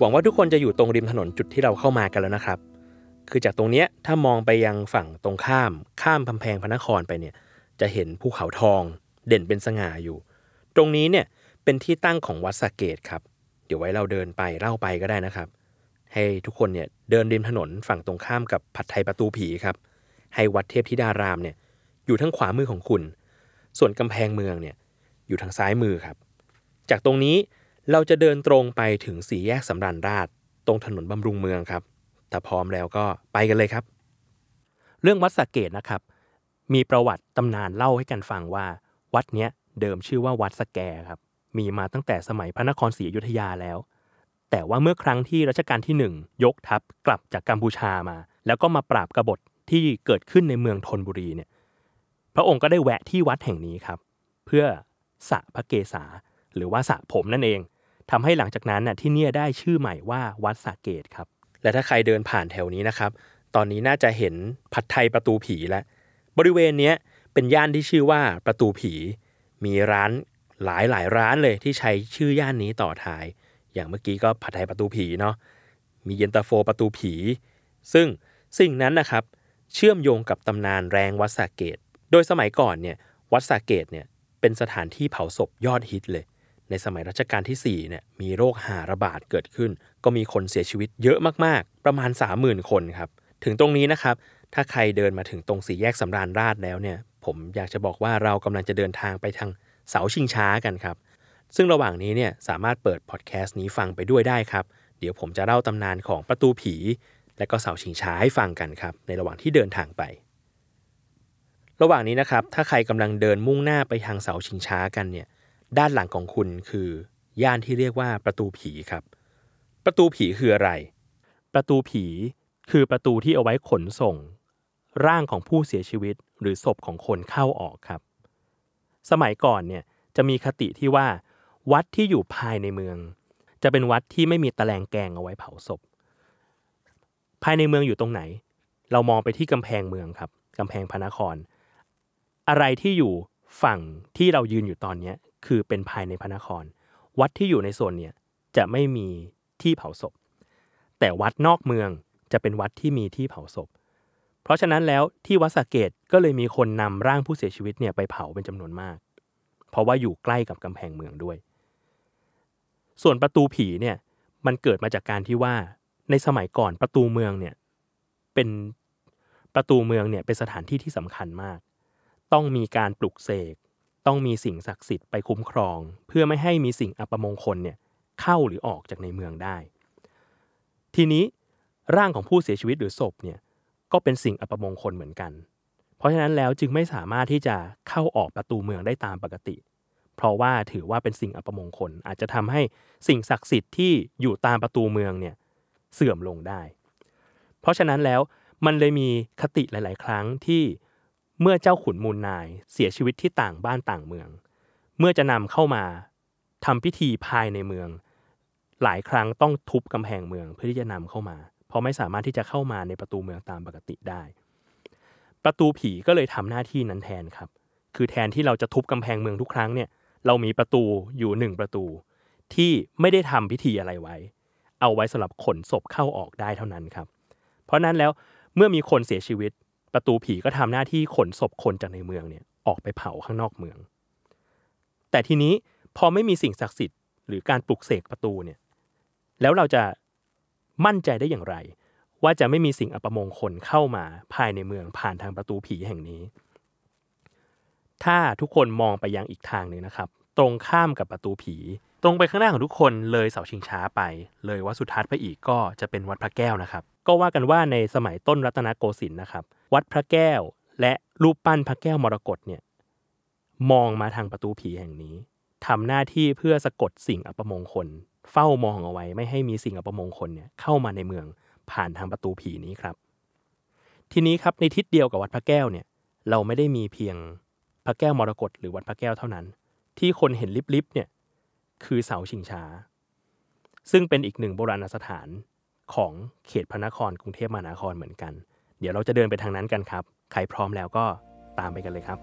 หวังว่าทุกคนจะอยู่ตรงริมถนนจุดที่เราเข้ามากันแล้วนะครับคือจากตรงนี้ถ้ามองไปยังฝั่งตรงข้ามกำแพงพระนครไปเนี่ยจะเห็นภูเขาทองเด่นเป็นสง่าอยู่ตรงนี้เนี่ยเป็นที่ตั้งของวัดสะเกตครับเดี๋ยวไว้เราเดินไปเล่าไปก็ได้นะครับให้ทุกคนเนี่ยเดินริมถนนฝั่งตรงข้ามกับผัดไทยประตูผีครับให้วัดเทพธิดารามเนี่ยอยู่ทางขวามือของคุณส่วนกำแพงเมืองเนี่ยอยู่ทางซ้ายมือครับจากตรงนี้เราจะเดินตรงไปถึงสี่แยกสำราญราษฎร์ตรงถนนบำรุงเมืองครับถ้าพร้อมแล้วก็ไปกันเลยครับเรื่องวัดสะเกตนะครับมีประวัติตำนานเล่าให้กันฟังว่าวัดเนี้ยเดิมชื่อว่าวัดสะแกครับมีมาตั้งแต่สมัยพระนครศรีอยุธยาแล้วแต่ว่าเมื่อครั้งที่รัชกาลที่1ยกทัพกลับจากกัมพูชามาแล้วก็มาปราบกบฏที่เกิดขึ้นในเมืองธนบุรีเนี่ยพระองค์ก็ได้แวะที่วัดแห่งนี้ครับเพื่อสระพระเกศาหรือว่าสระผมนั่นเองทำให้หลังจากนั้นน่ะที่เนี่ยได้ชื่อใหม่ว่าวัดสะเกตครับและถ้าใครเดินผ่านแถวนี้นะครับตอนนี้น่าจะเห็นผัดไทยประตูผีแล้วบริเวณนี้เป็นย่านที่ชื่อว่าประตูผีมีร้านหลายร้านเลยที่ใช้ชื่อย่านนี้ต่อท้ายอย่างเมื่อกี้ก็ผัดไทยประตูผีเนาะมีเย็นตาโฟประตูผีซึ่งสิ่งนั้นนะครับเชื่อมโยงกับตำนานแรงวัดสะเกตโดยสมัยก่อนเนี่ยวัดสะเกตเนี่ยเป็นสถานที่เผาศพยอดฮิตเลยในสมัยรัชกาลที่4เนี่ยมีโรคหาระบาดเกิดขึ้นก็มีคนเสียชีวิตเยอะมากๆประมาณ 30,000 คนครับถึงตรงนี้นะครับถ้าใครเดินมาถึงตรงสี่แยกสำราญราษฎร์แล้วเนี่ยผมอยากจะบอกว่าเรากำลังจะเดินทางไปทางเสาชิงช้ากันครับซึ่งระหว่างนี้เนี่ยสามารถเปิดพอดแคสต์นี้ฟังไปด้วยได้ครับเดี๋ยวผมจะเล่าตำนานของประตูผีและก็เสาชิงช้าให้ฟังกันครับในระหว่างที่เดินทางไประหว่างนี้นะครับถ้าใครกำลังเดินมุ่งหน้าไปทางเสาชิงช้ากันเนี่ยด้านหลังของคุณคือย่านที่เรียกว่าประตูผีครับประตูผีคืออะไรประตูผีคือประตูที่เอาไว้ขนส่งร่างของผู้เสียชีวิตหรือศพของคนเข้าออกครับสมัยก่อนเนี่ยจะมีคติที่ว่าวัดที่อยู่ภายในเมืองจะเป็นวัดที่ไม่มีตะแลงแกงเอาไว้เผาศพภายในเมืองอยู่ตรงไหน เรามองไปที่กำแพงเมืองครับกำแพงพระนครอะไรที่อยู่ฝั่งที่เรายืนอยู่ตอนนี้คือเป็นภายในพระนครวัดที่อยู่ในโซนเนี่ยจะไม่มีที่เผาศพแต่วัดนอกเมืองจะเป็นวัดที่มีที่เผาศพเพราะฉะนั้นแล้วที่วัดสระเกตก็เลยมีคนนำร่างผู้เสียชีวิตเนี่ยไปเผาเป็นจำนวนมากเพราะว่าอยู่ใกล้กับกำแพงเมืองด้วยส่วนประตูผีเนี่ยมันเกิดมาจากการที่ว่าในสมัยก่อนประตูเมืองเนี่ยเป็นสถานที่ที่สำคัญมากต้องมีการปลุกเสกต้องมีสิ่งศักดิ์สิทธิ์ไปคุ้มครองเพื่อไม่ให้มีสิ่งอัปมงคลเนี่ยเข้าหรือออกจากในเมืองได้ทีนี้ร่างของผู้เสียชีวิตหรือศพเนี่ยก็เป็นสิ่งอัปมงคลเหมือนกันเพราะฉะนั้นแล้วจึงไม่สามารถที่จะเข้าออกประตูเมืองได้ตามปกติเพราะว่าถือว่าเป็นสิ่งอัปมงคลอาจจะทำให้สิ่งศักดิ์สิทธิ์ที่อยู่ตามประตูเมืองเนี่ยเสื่อมลงได้เพราะฉะนั้นแล้วมันเลยมีคติหลายๆครั้งที่เมื่อเจ้าขุนมูลนายเสียชีวิตที่ต่างบ้านต่างเมืองเมื่อจะนำเข้ามาทำพิธีภายในเมืองหลายครั้งต้องทุบกำแพงเมืองเพื่อที่จะนำเข้ามาเพราะไม่สามารถที่จะเข้ามาในประตูเมืองตามปกติได้ประตูผีก็เลยทำหน้าที่นั้นแทนครับคือแทนที่เราจะทุบกำแพงเมืองทุกครั้งเนี่ยเรามีประตูอยู่หนึ่งประตูที่ไม่ได้ทำพิธีอะไรไว้เอาไว้สำหรับขนศพเข้าออกได้เท่านั้นครับเพราะนั้นแล้วเมื่อมีคนเสียชีวิตประตูผีก็ทำหน้าที่ขนศพคนจากในเมืองเนี่ยออกไปเผาข้างนอกเมืองแต่ทีนี้พอไม่มีสิ่งศักดิ์สิทธิ์หรือการปลุกเสกประตูเนี่ยแล้วเราจะมั่นใจได้อย่างไรว่าจะไม่มีสิ่งอัปมงคลเข้ามาภายในเมืองผ่านทางประตูผีแห่งนี้ถ้าทุกคนมองไปยังอีกทางนึงนะครับตรงข้ามกับประตูผีตรงไปข้างหน้าของทุกคนเลยเสาชิงช้าไปเลยวัดสุทัศน์ไปอีกก็จะเป็นวัดพระแก้วนะครับก็ว่ากันว่าในสมัยต้นรัตนโกสินทร์นะครับวัดพระแก้วและรูปปั้นพระแก้วมรกตเนี่ยมองมาทางประตูผีแห่งนี้ทำหน้าที่เพื่อสะกดสิ่งอัปมงคลเฝ้ามองเอาไว้ไม่ให้มีสิ่งอัปมงคลเนี่ยเข้ามาในเมืองผ่านทางประตูผีนี้ครับทีนี้ครับในทิศเดียวกับวัดพระแก้วเนี่ยเราไม่ได้มีเพียงพระแก้วมรกตหรือวัดพระแก้วเท่านั้นที่คนเห็นลิบๆเนี่ยคือเสาชิงช้าซึ่งเป็นอีกหนึ่งโบราณสถานของเขตพระนครกรุงเทพมหานครเหมือนกันเดี๋ยวเราจะเดินไปทางนั้นกันครับใครพร้อมแล้วก็ตามไปกันเลยครับ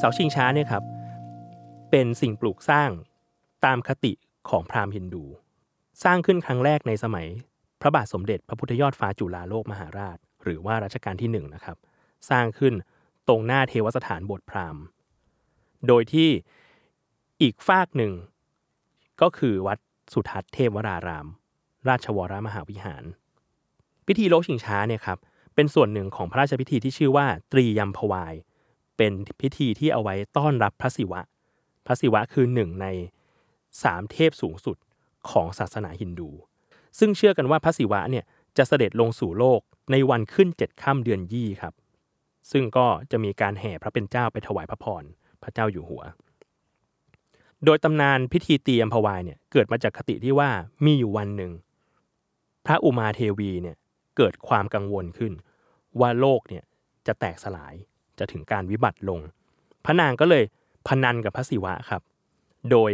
เสาชิงช้าเนี่ยครับเป็นสิ่งปลูกสร้างตามคติของพราหมณ์ฮินดูสร้างขึ้นครั้งแรกในสมัยพระบาทสมเด็จพระพุทธยอดฟ้าจุฬาโลกมหาราชหรือว่ารัชกาลที่1นะครับสร้างขึ้นตรงหน้าเทวสถานโบสถ์พราหมณ์โดยที่อีกฝากหนึ่งก็คือวัดสุทัศน์เทพวรารามราชวรมหาวิหารพิธีโลกชิงช้าเนี่ยครับเป็นส่วนหนึ่งของพระราชพิธีที่ชื่อว่าตรียมพวายเป็นพิธีที่เอาไว้ต้อนรับพระศิวะพระศิวะคือหนึ่งใน3เทพสูงสุดของศาสนาฮินดูซึ่งเชื่อกันว่าพระศิวะเนี่ยจะเสด็จลงสู่โลกในวันขึ้น7ค่ำเดือนยี่ครับซึ่งก็จะมีการแห่พระเป็นเจ้าไปถวายพระพรพระเจ้าอยู่หัวโดยตำนานพิธีตรีอัมพวายเนี่ยเกิดมาจากคติที่ว่ามีอยู่วันหนึ่งพระอุมาเทวีเนี่ยเกิดความกังวลขึ้นว่าโลกเนี่ยจะแตกสลายจะถึงการวิบัติลงพระนางก็เลยพนันกับพระศิวะครับโดย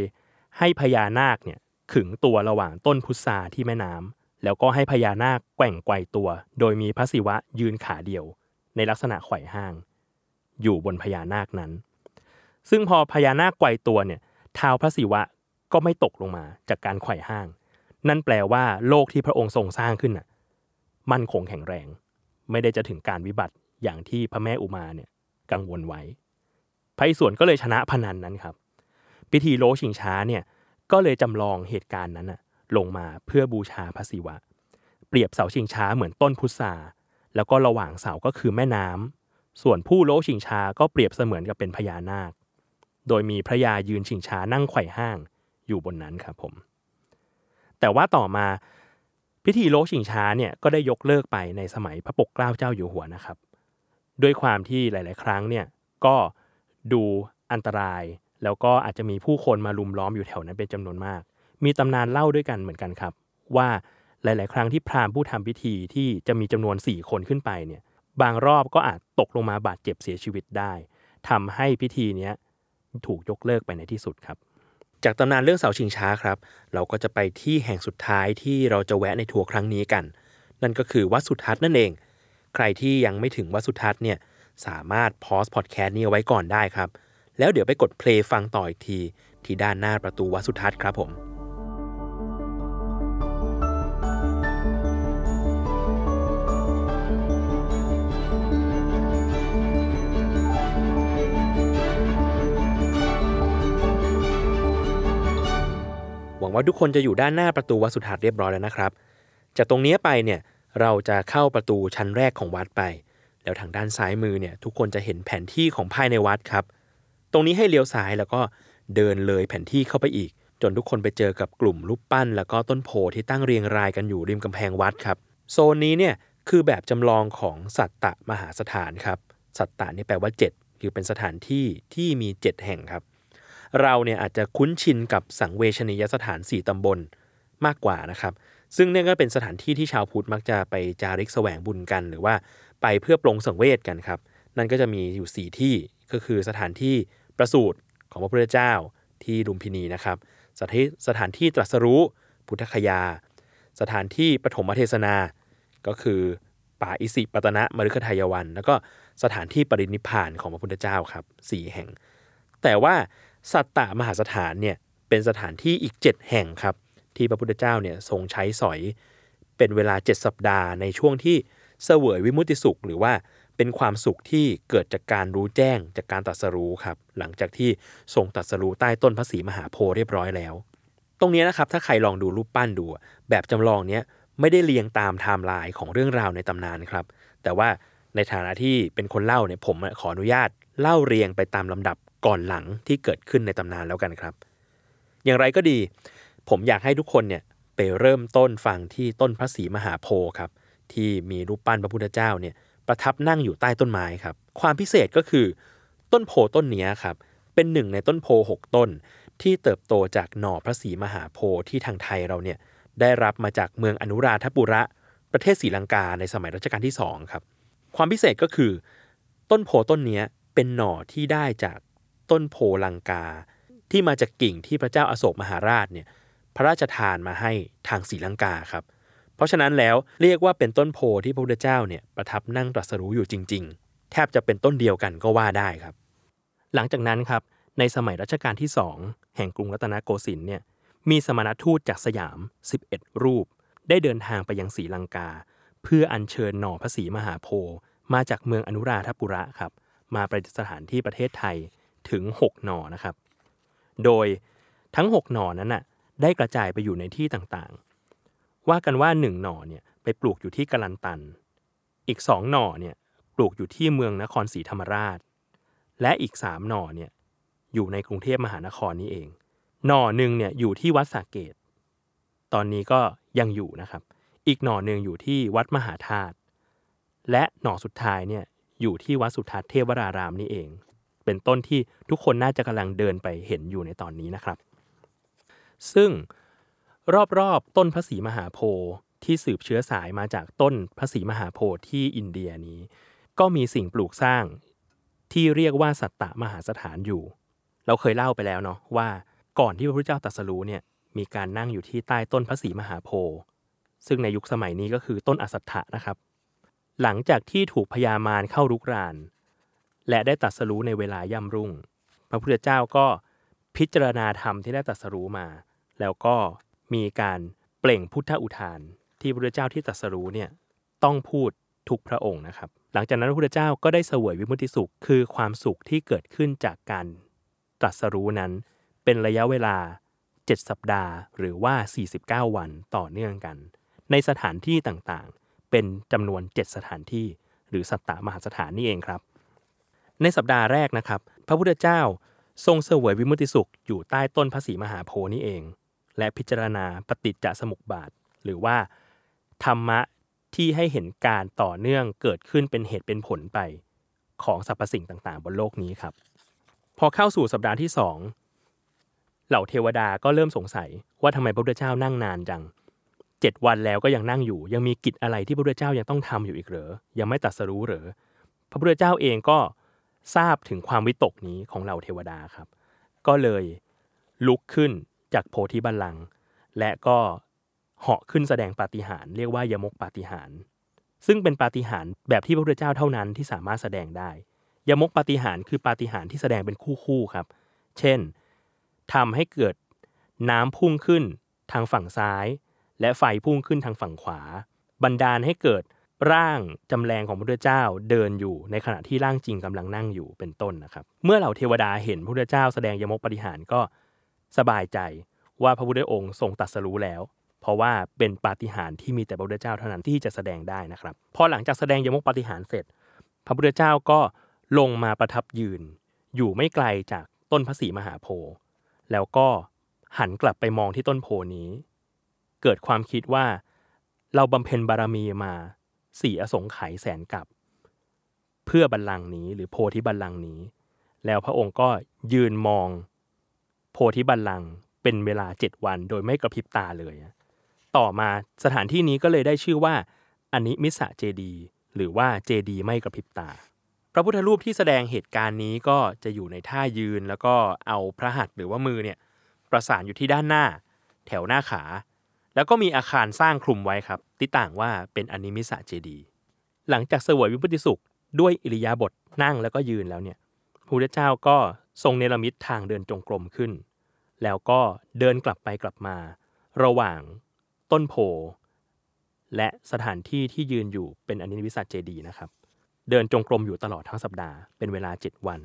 ให้พญานาคเนี่ยขึงตัวระหว่างต้นพุทราที่แม่น้ำแล้วก็ให้พญานาคแกว่งไกวตัวโดยมีพระศิวะยืนขาเดียวในลักษณะไขว่ห้างอยู่บนพญานาคนั้นซึ่งพอพญานาคไกวตัวเนี่ยเท้าพระศิวะก็ไม่ตกลงมาจากการไขว่ห้างนั่นแปลว่าโลกที่พระองค์ทรงสร้างขึ้นน่ะมั่นคงแข็งแรงไม่ได้จะถึงการวิบัติอย่างที่พระแม่อุมาเนี่ยกังวลไว้พระอิศวรก็เลยชนะพนันนั้นครับพิธีโลชิงช้าเนี่ยก็เลยจำลองเหตุการณ์นั้นน่ะลงมาเพื่อบูชาพระศิวะเปรียบเสาชิงช้าเหมือนต้นพุทราแล้วก็ระหว่างเสาก็คือแม่น้ำส่วนผู้โลชิงช้าก็เปรียบเสมือนกับเป็นพญานาคโดยมีพระยายืนชิงช้านั่งไขว่ห้างอยู่บนนั้นครับผมแต่ว่าต่อมา พิธีโลชิงช้าเนี่ยก็ได้ยกเลิกไปในสมัยพระปกเกล้าเจ้าอยู่หัวนะครับด้วยความที่หลายๆครั้งเนี่ยก็ดูอันตรายแล้วก็อาจจะมีผู้คนมาลุมล้อมอยู่แถวนั้นเป็นจำนวนมากมีตำนานเล่าด้วยกันเหมือนกันครับว่าหลายๆครั้งที่พราหมณ์ผู้ทำพิธีที่จะมีจำนวน4คนขึ้นไปเนี่ยบางรอบก็อาจตกลงมาบาดเจ็บเสียชีวิตได้ทำให้พิธีนี้ถูกยกเลิกไปในที่สุดครับจากตำนานเรื่องเสาชิงช้าครับเราก็จะไปที่แห่งสุดท้ายที่เราจะแวะในทัวร์ครั้งนี้กันนั่นก็คือวัดสุทัศน์นั่นเองใครที่ยังไม่ถึงวัดสุทัศน์เนี่ยสามารถพอสพอดแคสต์นี้ไว้ก่อนได้ครับแล้วเดี๋ยวไปกดเพลย์ฟังต่ออีกทีที่ด้านหน้าประตูวัดสุทัศน์ครับผมหวังว่าทุกคนจะอยู่ด้านหน้าประตูวัดสุทัศน์เรียบร้อยแล้วนะครับจากตรงนี้ไปเนี่ยเราจะเข้าประตูชั้นแรกของวัดไปแล้วทางด้านซ้ายมือเนี่ยทุกคนจะเห็นแผนที่ของภายในวัดครับตรงนี้ให้เลี้ยวซ้ายแล้วก็เดินเลยแผนที่เข้าไปอีกจนทุกคนไปเจอกับกลุ่มรูปปั้นแล้วก็ต้นโพที่ตั้งเรียงรายกันอยู่ริมกำแพงวัดครับโซนนี้เนี่ยคือแบบจำลองของสัตตมหาสถานครับสัตตนี่แปลว่า7คือเป็นสถานที่ที่มี7แห่งครับเราเนี่ยอาจจะคุ้นชินกับสังเวชนียสถาน4ตำบลมากกว่านะครับซึ่งเนี่ยก็เป็นสถานที่ที่ชาวพุทธมักจะไปจาริกแสวงบุญกันหรือว่าไปเพื่อปลงสังเวชกันครับนั่นก็จะมีอยู่4ที่ก็คือสถานที่ประสูติของพระพุทธเจ้าที่ลุมพินีนะครับสถานที่ตรัสรู้พุทธคยาสถานที่ปฐมเทศนาก็คือป่าอิสิปตนะมฤคทายวันแล้วก็สถานที่ปรินิพพานของพระพุทธเจ้าครับ4แห่งแต่ว่าสัตตมหาสถานเนี่ยเป็นสถานที่อีก7แห่งครับที่พระพุทธเจ้าเนี่ยทรงใช้สอยเป็นเวลา7สัปดาห์ในช่วงที่เสวยวิมุตติสุขหรือว่าเป็นความสุขที่เกิดจากการรู้แจ้งจากการตรัสรู้ครับหลังจากที่ทรงตรัสรู้ใต้ต้นพระศรีมหาโพธิ์เรียบร้อยแล้วตรงนี้นะครับถ้าใครลองดูรูปปั้นดูแบบจำลองเนี้ยไม่ได้เรียงตามไทม์ไลน์ของเรื่องราวในตำนานครับแต่ว่าในฐานะที่เป็นคนเล่าเนี่ยผมขออนุญาตเล่าเรียงไปตามลำดับก่อนหลังที่เกิดขึ้นในตำนานแล้วกันครับอย่างไรก็ดีผมอยากให้ทุกคนเนี่ยไปเริ่มต้นฟังที่ต้นพระศรีมหาโพธิ์ครับที่มีรูปปั้นพระพุทธเจ้าเนี่ยประทับนั่งอยู่ใต้ต้นไม้ครับความพิเศษก็คือต้นโพต้นนี้ครับเป็นหนึ่งในต้นโพ6ต้นที่เติบโตจากหน่อพระศรีมหาโพธิ์ที่ทางไทยเราเนี่ยได้รับมาจากเมืองอนุราธปุระประเทศศรีลังกาในสมัยรัชกาลที่2ครับความพิเศษก็คือต้นโพต้นนี้เป็นหน่อที่ได้จากต้นโพลังกาที่มาจากกิ่งที่พระเจ้าอโศกมหาราชเนี่ยพระราชทานมาให้ทางศรีลังกาครับเพราะฉะนั้นแล้วเรียกว่าเป็นต้นโพที่พระพุทธเจ้าเนี่ยประทับนั่งตรัสรู้อยู่จริงๆแทบจะเป็นต้นเดียวกันก็ว่าได้ครับหลังจากนั้นครับในสมัยรัชกาลที่2แห่งกรุงรัตนโกสินทร์เนี่ยมีสมณทูตจากสยาม11รูปได้เดินทางไปยังศรีลังกาเพื่ออัญเชิญหน่อพระศรีมหาโพธิ์มาจากเมืองอนุราธปุระครับมาประดิษฐานที่ประเทศไทยถึง6หน่อนะครับโดยทั้ง6หน่อนั้นน่ะได้กระจายไปอยู่ในที่ต่างๆว่ากันว่า1หน่อเนี่ยไปปลูกอยู่ที่กลันตันอีก2หน่อเนี่ยปลูกอยู่ที่เมืองนครศรีธรรมราชและอีก3หน่อเนี่ยอยู่ในกรุงเทพมหานครนี้เองหน่อนึงเนี่ยอยู่ที่วัดสระเกตตอนนี้ก็ยังอยู่นะครับอีกหน่อนึงอยู่ที่วัดมหาธาตุและหน่อสุดท้ายเนี่ยอยู่ที่วัดสุทัศน์เทวรารามนี่เองเป็นต้นที่ทุกคนน่าจะกำลังเดินไปเห็นอยู่ในตอนนี้นะครับซึ่งรอบๆต้นพระศรีมหาโพธิ์ที่สืบเชื้อสายมาจากต้นพระศรีมหาโพธิ์ที่อินเดียนี้ก็มีสิ่งปลูกสร้างที่เรียกว่าสัตตมหาสถานอยู่เราเคยเล่าไปแล้วเนาะว่าก่อนที่พระพุทธเจ้าตรัสรู้เนี่ยมีการนั่งอยู่ที่ใต้ต้นพระศรีมหาโพธิ์ซึ่งในยุคสมัยนี้ก็คือต้นอสัตถะนะครับหลังจากที่ถูกพญามารเข้ารุกรานและได้ตรัสรู้ในเวลาย่ำรุ่งพระพุทธเจ้าก็พิจารณาธรรมที่ได้ตรัสรู้มาแล้วก็มีการเปล่งพุทธอุทานที่พระพุทธเจ้าที่ตรัสรู้เนี่ยต้องพูดทุกพระองค์นะครับหลังจากนั้นพระพุทธเจ้าก็ได้เสวยวิมุตติสุขคือความสุขที่เกิดขึ้นจากการตรัสรู้นั้นเป็นระยะเวลา7สัปดาห์หรือว่า49วันต่อเนื่องกันในสถานที่ต่างๆเป็นจำนวน7สถานที่หรือสัตตมหาสถานนี่เองครับในสัปดาห์แรกนะครับพระพุทธเจ้าทรงเสวยวิมุตติสุขอยู่ใต้ต้นพระศรีมหาโพธิ์นี้เองและพิจารณาปฏิจจสมุปบาทหรือว่า ธรรมะที่ให้เห็นการต่อเนื่องเกิดขึ้นเป็นเหตุเป็นผลไปของสรรพสิ่งต่างๆบนโลกนี้ครับพอเข้าสู่สัปดาห์ที่2เหล่าเทวดาก็เริ่มสงสัยว่าทำไมพระพุทธเจ้านั่งนานจัง7วันแล้วก็ยังนั่งอยู่ยังมีกิจอะไรที่พระพุทธเจ้ายังต้องทำอยู่อีกเหรอยังไม่ตรัสรู้เหรอพระพุทธเจ้าเองก็ทราบถึงความวิตกนี้ของเหล่าเทวดาครับก็เลยลุกขึ้นจากโพธิบัลลังก์และก็เหาะขึ้นแสดงปาฏิหาริย์เรียกว่ายมกปาฏิหาริย์ซึ่งเป็นปาฏิหาริย์แบบที่พระพุทธเจ้าเท่านั้นที่สามารถแสดงได้ยมกปาฏิหาริย์คือปาฏิหาริย์ที่แสดงเป็นคู่ๆครับเช่นทำให้เกิดน้ำพุ่งขึ้นทางฝั่งซ้ายและไฟพุ่งขึ้นทางฝั่งขวาบันดาลให้เกิดร่างจำแรงของพระพุทธเจ้าเดินอยู่ในขณะที่ร่างจริงกำลังนั่งอยู่เป็นต้นนะครับเมื่อเหล่าเทวดาเห็นพระพุทธเจ้าแสดงยมกปาฏิหาริย์ก็สบายใจว่าพระพุทธองค์ทรงตรัสรู้แล้วเพราะว่าเป็นปาฏิหาริย์ที่มีแต่พระพุทธเจ้าเท่านั้นที่จะแสดงได้นะครับพอหลังจากแสดงยมกปาฏิหาริย์เสร็จพระพุทธเจ้าก็ลงมาประทับยืนอยู่ไม่ไกลจากต้นพระศรีมหาโพธิ์แล้วก็หันกลับไปมองที่ต้นโพนี้เกิดความคิดว่าเราบำเพ็ญบารมีมา4อสงไขยแสนกับเพื่อบัลลังก์นี้หรือโพธิบัลลังก์นี้แล้วพระองค์ก็ยืนมองโพธิบัลลังก์เป็นเวลา7วันโดยไม่กระพริบตาเลยต่อมาสถานที่นี้ก็เลยได้ชื่อว่าอนิมิสะเจดีหรือว่าเจดีไม่กระพริบตาพระพุทธรูปที่แสดงเหตุการณ์นี้ก็จะอยู่ในท่ายืนแล้วก็เอาพระหัตถ์หรือว่ามือเนี่ยประสานอยู่ที่ด้านหน้าแถวหน้าขาแล้วก็มีอาคารสร้างคลุมไว้ครับติต่างว่าเป็นอนิมิสะเจดีหลังจากเสวยวิมุตติสุขด้วยอิริยาบถนั่งแล้วก็ยืนแล้วเนี่ยพระพุทธเจ้าก็ทรงเนรมิตทางเดินจงกรมขึ้นแล้วก็เดินกลับไปกลับมาระหว่างต้นโพและสถานที่ที่ยืนอยู่เป็นอนิมิสะเจดีนะครับเดินจงกรมอยู่ตลอดทั้งสัปดาห์เป็นเวลา7วัน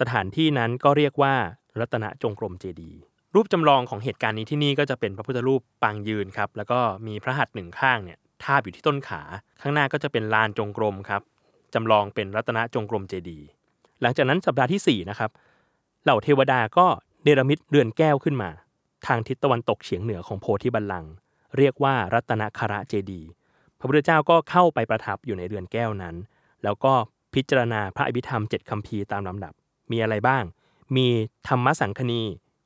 สถานที่นั้นก็เรียกว่ารัตนจงกรมเจดีรูปจำลองของเหตุการณ์นี้ที่นี่ก็จะเป็นพระพุทธรูปปางยืนครับแล้วก็มีพระหัตถ์หนึ่งข้างเนี่ยทาบอยู่ที่ต้นขาข้างหน้าก็จะเป็นลานจงกรมครับจำลองเป็นรัตนจงกรมเจดีหลังจากนั้นสัปดาห์ที่4นะครับเหล่าเทวดาก็เนรมิตเรือนแก้วขึ้นมาทางทิศตะวันตกเฉียงเหนือของโพธิบัลลังก์เรียกว่ารัตนคระเจดีพระพุทธเจ้าก็เข้าไปประทับอยู่ในเรือนแก้วนั้นแล้วก็พิจารณาพระอภิธรรม7คัมภีร์ตามลำดับมีอะไรบ้างมีธรรมสังคณี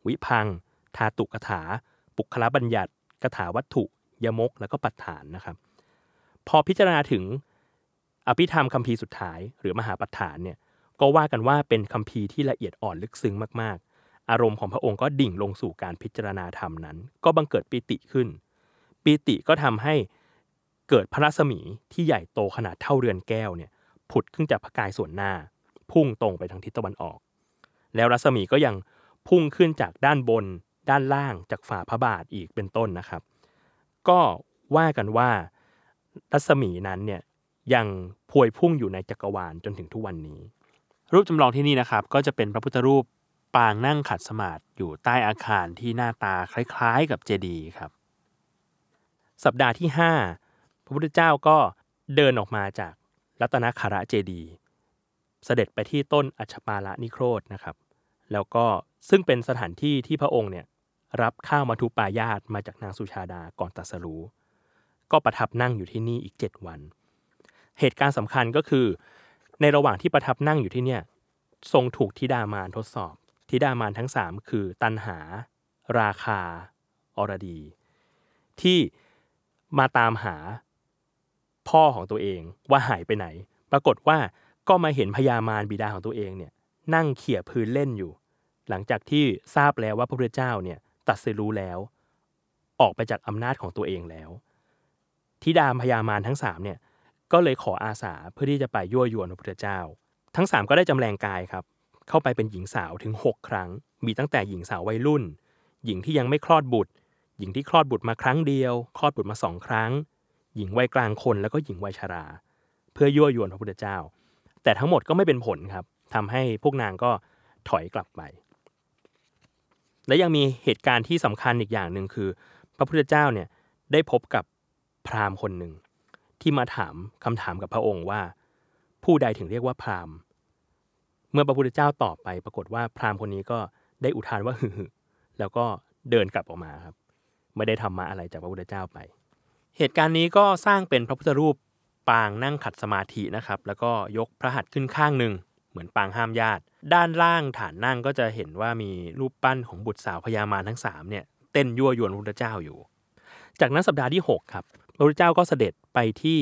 วิภังค์ธาตุกถาปุคคลบัญญัติกถาวัตถุยมกแล้วก็ปัฏฐานนะครับพอพิจารณาถึงอภิธรรมคัมภีร์สุดท้ายหรือมหาปัฏฐานเนี่ยก็ว่ากันว่าเป็นคัมภีร์ที่ละเอียดอ่อนลึกซึ้งมากๆอารมณ์ของพระองค์ก็ดิ่งลงสู่การพิจารณาธรรมนั้นก็บังเกิดปิติขึ้นปิติก็ทำให้เกิดพระรัศมีที่ใหญ่โตขนาดเท่าเรือนแก้วเนี่ยผุดขึ้นจากพระกายส่วนหน้าพุ่งตรงไปทางทิศตะวันออกแล้วรัศมีก็ยังพุ่งขึ้นจากด้านบนด้านล่างจากฝ่าพระบาทอีกเป็นต้นนะครับก็ว่ากันว่ารัศมีนั้นเนี่ยยังพวยพุ่งอยู่ในจักรวาลจนถึงทุกวันนี้รูปจำลองที่นี่นะครับก็จะเป็นพระพุทธรูปปางนั่งขัดสมาธิอยู่ใต้อาคารที่หน้าตาคล้ายๆกับเจดีย์ครับสัปดาห์ที่5พระพุทธเจ้าก็เดินออกมาจากรัตนคระเจดีย์เสด็จไปที่ต้นอัชปาละนิโครธนะครับแล้วก็ซึ่งเป็นสถานที่ที่พระองค์เนี่ยรับข้าวมัทุปายาตมาจากนางสุชาดาก่อนตรัสรู้ก็ประทับนั่งอยู่ที่นี่อีก7วันเหตุการณ์สำคัญก็คือในระหว่างที่ประทับนั่งอยู่ที่เนี่ยทรงถูกธิดามารทดสอบธิดามารทั้ง3คือตัณหาราคาอรดีที่มาตามหาพ่อของตัวเองว่าหายไปไหนปรากฏว่าก็มาเห็นพญามารบิดาของตัวเองเนี่ยนั่งเขี่ยพื้นเล่นอยู่หลังจากที่ทราบแล้วว่าพระพุทธเจ้าเนี่ยตรัสรู้แล้วออกไปจากอำนาจของตัวเองแล้วธิดาพญามารทั้ง3เนี่ยก็เลยขออาสาเพื่อที่จะไปยั่วยวนพระพุทธเจ้าทั้ง3ก็ได้จำแรงกายครับเข้าไปเป็นหญิงสาวถึง6ครั้งมีตั้งแต่หญิงสาววัยรุ่นหญิงที่ยังไม่คลอดบุตรหญิงที่คลอดบุตรมาครั้งเดียวคลอดบุตรมา2ครั้งหญิงวัยกลางคนแล้วก็หญิงวัยชราเพื่อยั่วยวนพระพุทธเจ้าแต่ทั้งหมดก็ไม่เป็นผลครับทำให้พวกนางก็ถอยกลับไปและยังมีเหตุการณ์ที่สำคัญอีกอย่างหนึ่งคือพระพุทธเจ้าเนี่ยได้พบกับพราหมณ์คนหนึ่งที่มาถามคำถามกับพระองค์ว่าผู้ใดถึงเรียกว่าพราหมณ์เมื่อพระพุทธเจ้าตอบไปปรากฏว่าพราหมณ์คนนี้ก็ได้อุทานว่าฮึแล้วก็เดินกลับออกมาครับไม่ได้ทำมาอะไรจากพระพุทธเจ้าไป เหตุการณ์นี้ก็สร้างเป็นพระพุทธรูปปางนั่งขัดสมาธินะครับแล้วก็ยกพระหัตถ์ขึ้นข้างหนึ่งเหมือนปางห้ามญาติด้านล่างฐานนั่งก็จะเห็นว่ามีรูปปั้นของบุตรสาวพญามารทั้ง3เนี่ยเต้นยั่วยวนพระพุทธเจ้าอยู่จากนั้นสัปดาห์ที่6ครับพระพุทธเจ้าก็เสด็จไปที่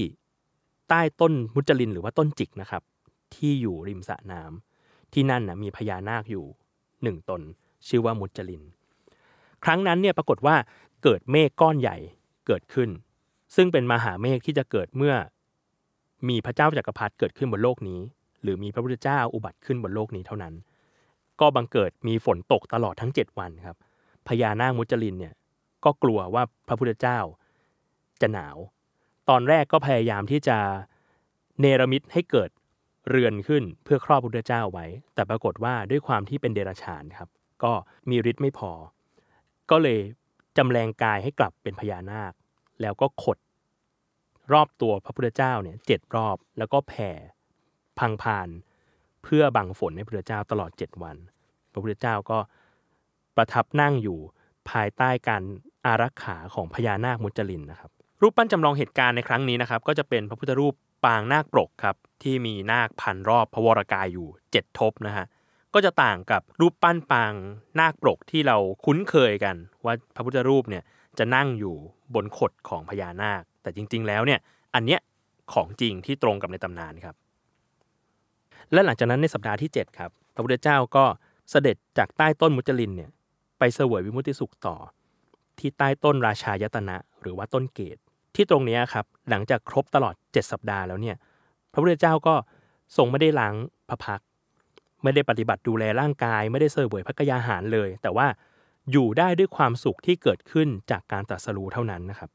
ใต้ต้นมุจลินหรือว่าต้นจิกนะครับที่อยู่ริมสระน้ำที่นั่นนะมีพญานาคอยู่1ตนชื่อว่ามุจลินครั้งนั้นเนี่ยปรากฏว่าเกิดเมฆก้อนใหญ่เกิดขึ้นซึ่งเป็นมหาเมฆที่จะเกิดเมื่อมีพระเจ้าจักรพรรดิเกิดขึ้นบนโลกนี้หรือมีพระพุทธเจ้าอุบัติขึ้นบนโลกนี้เท่านั้นก็บังเกิดมีฝนตกตลอดทั้ง7วันครับพญานาคมุจลินเนี่ยก็กลัวว่าพระพุทธเจ้าจะหนาวตอนแรกก็พยายามที่จะเนรมิตให้เกิดเรือนขึ้นเพื่อครอบพระพุทธเจ้าไว้แต่ปรากฏว่าด้วยความที่เป็นเดรัจฉานครับก็มีฤทธิ์ไม่พอก็เลยจำแรงกายให้กลับเป็นพญานาคแล้วก็ขดรอบตัวพระพุทธเจ้าเนี่ย7รอบแล้วก็แผ่พังพานเพื่อบังฝนให้พระพุทธเจ้าตลอด7วันพระพุทธเจ้าก็ประทับนั่งอยู่ภายใต้การอารักขาของพญานาคมุจลินนะครับรูปปั้นจำลองเหตุการณ์ในครั้งนี้นะครับก็จะเป็นพระพุทธรูปปางนาคปรกครับที่มีนาคพันรอบพระวรกายอยู่7ทบนะฮะก็จะต่างกับรูปปั้นปางนาคปรกที่เราคุ้นเคยกันว่าพระพุทธรูปเนี่ยจะนั่งอยู่บนขดของพญานาคแต่จริงๆแล้วเนี่ยอันเนี้ยของจริงที่ตรงกับในตำนานครับและหลังจากนั้นในสัปดาห์ที่7ครับพระพุทธเจ้าก็เสด็จจากใต้ต้นมุจลินเนี่ยไปเสวยวิมุตติสุขต่อที่ใต้ต้นราชายตนะหรือว่าต้นเกศที่ตรงนี้ครับหลังจากครบตลอด7สัปดาห์แล้วเนี่ยพระพุทธเจ้าก็ทรงไม่ได้ล้างพระพักตร์ไม่ได้ปฏิบัติดูแลร่างกายไม่ได้เสวยพระกายอาหารเลยแต่ว่าอยู่ได้ด้วยความสุขที่เกิดขึ้นจากการตรัสรู้เท่านั้นนะครับ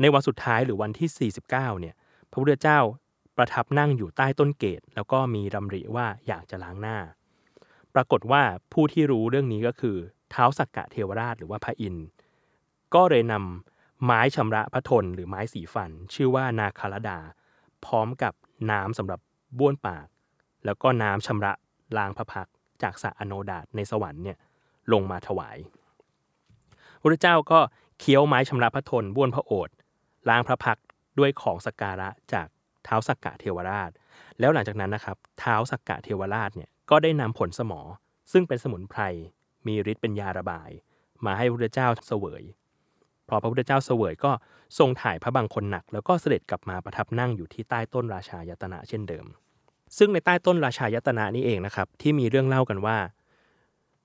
ในวันสุดท้ายหรือวันที่49เนี่ยพระพุทธเจ้าประทับนั่งอยู่ใต้ต้นเกศแล้วก็มีดำริว่าอยากจะล้างหน้าปรากฏว่าผู้ที่รู้เรื่องนี้ก็คือท้าวสักกะเทวราชหรือว่าพระอินทร์ก็เลยนำไม้ชำระพระทนหรือไม้สีฟันชื่อว่านาคารดาพร้อมกับน้ำสำหรับบ้วนปากแล้วก็น้ำชำระล้างพระพักตร์จากสระอโนดาตในสวรรค์เนี่ยลงมาถวายพระเจ้าก็เคี้ยวไม้ชำระพระทนบ้วนพระโอษฐ์ล้างพระพักตร์ด้วยของสักการะจากท้าวสักกะเทวราชแล้วหลังจากนั้นนะครับท้าวสักกะเทวราชเนี่ยก็ได้นำผลสมอซึ่งเป็นสมุนไพรมีฤทธิ์เป็นยาระบายมาให้พระพุทธเจ้าเสวยพอพระพุทธเจ้าเสวยก็ทรงถ่ายพระบังคนหนักแล้วก็เสด็จกลับมาประทับนั่งอยู่ที่ใต้ต้นราชายตนะเช่นเดิมซึ่งในใต้ต้นราชายตนะนี้เองนะครับที่มีเรื่องเล่ากันว่า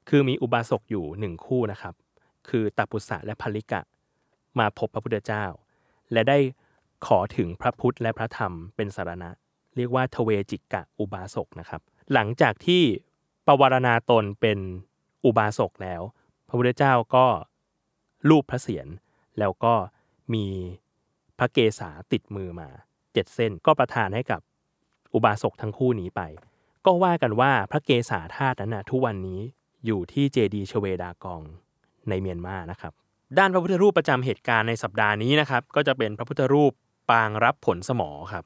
คือมีอุบาสกอยู่1คู่นะครับคือตัปปุสะและภลิกะมาพบพระพุทธเจ้าและได้ขอถึงพระพุทธและพระธรรมเป็นสรณะเรียกว่าทเวจิกะอุบาสกนะครับหลังจากที่ปวารณาตนเป็นอุบาสกแล้วพระพุทธเจ้าก็ลูบพระเศียรแล้วก็มีพระเกศาติดมือมา7เส้นก็ประทานให้กับอุบาสกทั้งคู่นี้ไปก็ว่ากันว่าพระเกศาธาตุนั้นนะทุกวันนี้อยู่ที่เจดีชเวดากองในเมียนมานะครับด้านพระพุทธรูปประจำเหตุการณ์ในสัปดาห์นี้นะครับก็จะเป็นพระพุทธรูปปางรับผลสมอครับ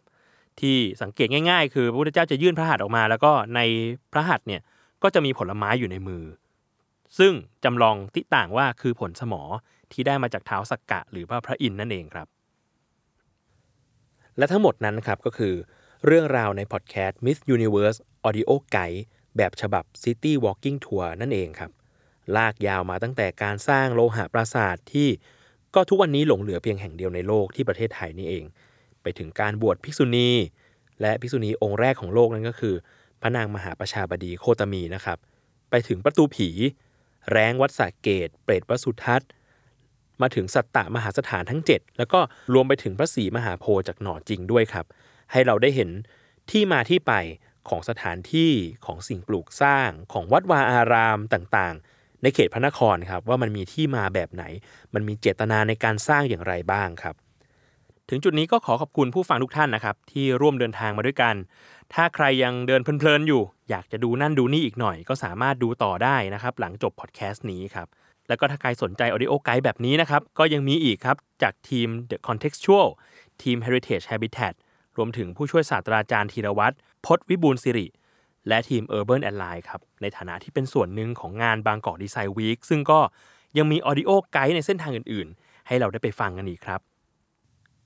ที่สังเกตง่ายๆคือพระพุทธเจ้าจะยื่นพระหัตถ์ออกมาแล้วก็ในพระหัตถ์เนี่ยก็จะมีผลไม้อยู่ในมือซึ่งจำลองติต่างว่าคือผลสมอที่ได้มาจากท้าวสักกะหรือว่าพระอินทร์นั่นเองครับและทั้งหมดนั้นครับก็คือเรื่องราวในพอดแคสต์ Myth Universe Audio Guide แบบฉบับ City Walking Tour นั่นเองครับลากยาวมาตั้งแต่การสร้างโลหะปราสาทที่ก็ทุกวันนี้หลงเหลือเพียงแห่งเดียวในโลกที่ประเทศไทยนี่เองไปถึงการบวชภิกษุณีและภิกษุณีองค์แรกของโลกนั่นก็คือพระนางมหาประชาบดีโคตมีนะครับไปถึงประตูผีแร้งวัดสระเกตเปรตวัดสุทัศน์มาถึงสัตตมหาสถานทั้ง7แล้วก็รวมไปถึงพระศรีมหาโพธิ์จากหน่อจริงด้วยครับให้เราได้เห็นที่มาที่ไปของสถานที่ของสิ่งปลูกสร้างของวัดวาอารามต่างๆในเขตพระนครครับว่ามันมีที่มาแบบไหนมันมีเจตนาในการสร้างอย่างไรบ้างครับถึงจุดนี้ก็ขอขอบคุณผู้ฟังทุกท่านนะครับที่ร่วมเดินทางมาด้วยกันถ้าใครยังเดินเพลินๆอยู่อยากจะดูนั่นดูนี่อีกหน่อยก็สามารถดูต่อได้นะครับหลังจบพอดแคสต์นี้ครับแล้วก็ถ้าใครสนใจ Audio Guide แบบนี้นะครับก็ยังมีอีกครับจากทีม The Contextual ทีม Heritage Habitat รวมถึงผู้ช่วยศาสตราจารย์ธีรวัฒน์พจน์วิบูลย์สิริและทีม Urban Ally ครับในฐานะที่เป็นส่วนหนึ่งของงานบางกอกดีไซน์วีคซึ่งก็ยังมี Audio Guide ในเส้นทางอื่นๆให้เราได้ไปฟังกันอีกครับ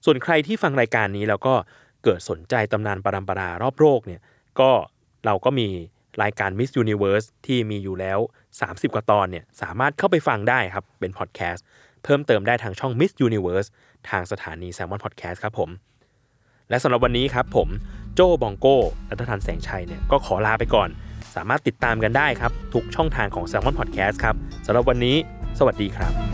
ส่วนใครที่ฟังรายการนี้แล้วก็เกิดสนใจตำนานปรัมปรารอบโลกเนี่ยก็เราก็มีรายการ Myth Universe ที่มีอยู่แล้ว30กว่าตอนเนี่ยสามารถเข้าไปฟังได้ครับเป็นพอดแคสต์เพิ่มเติมได้ทางช่อง Myth Universe ทางสถานี Salmon Podcast ครับผมและสำหรับวันนี้ครับผมโจบองโก้รัฐทันแสงชัยเนี่ยก็ขอลาไปก่อนสามารถติดตามกันได้ครับทุกช่องทางของ Salmon Podcast ครับสำหรับวันนี้สวัสดีครับ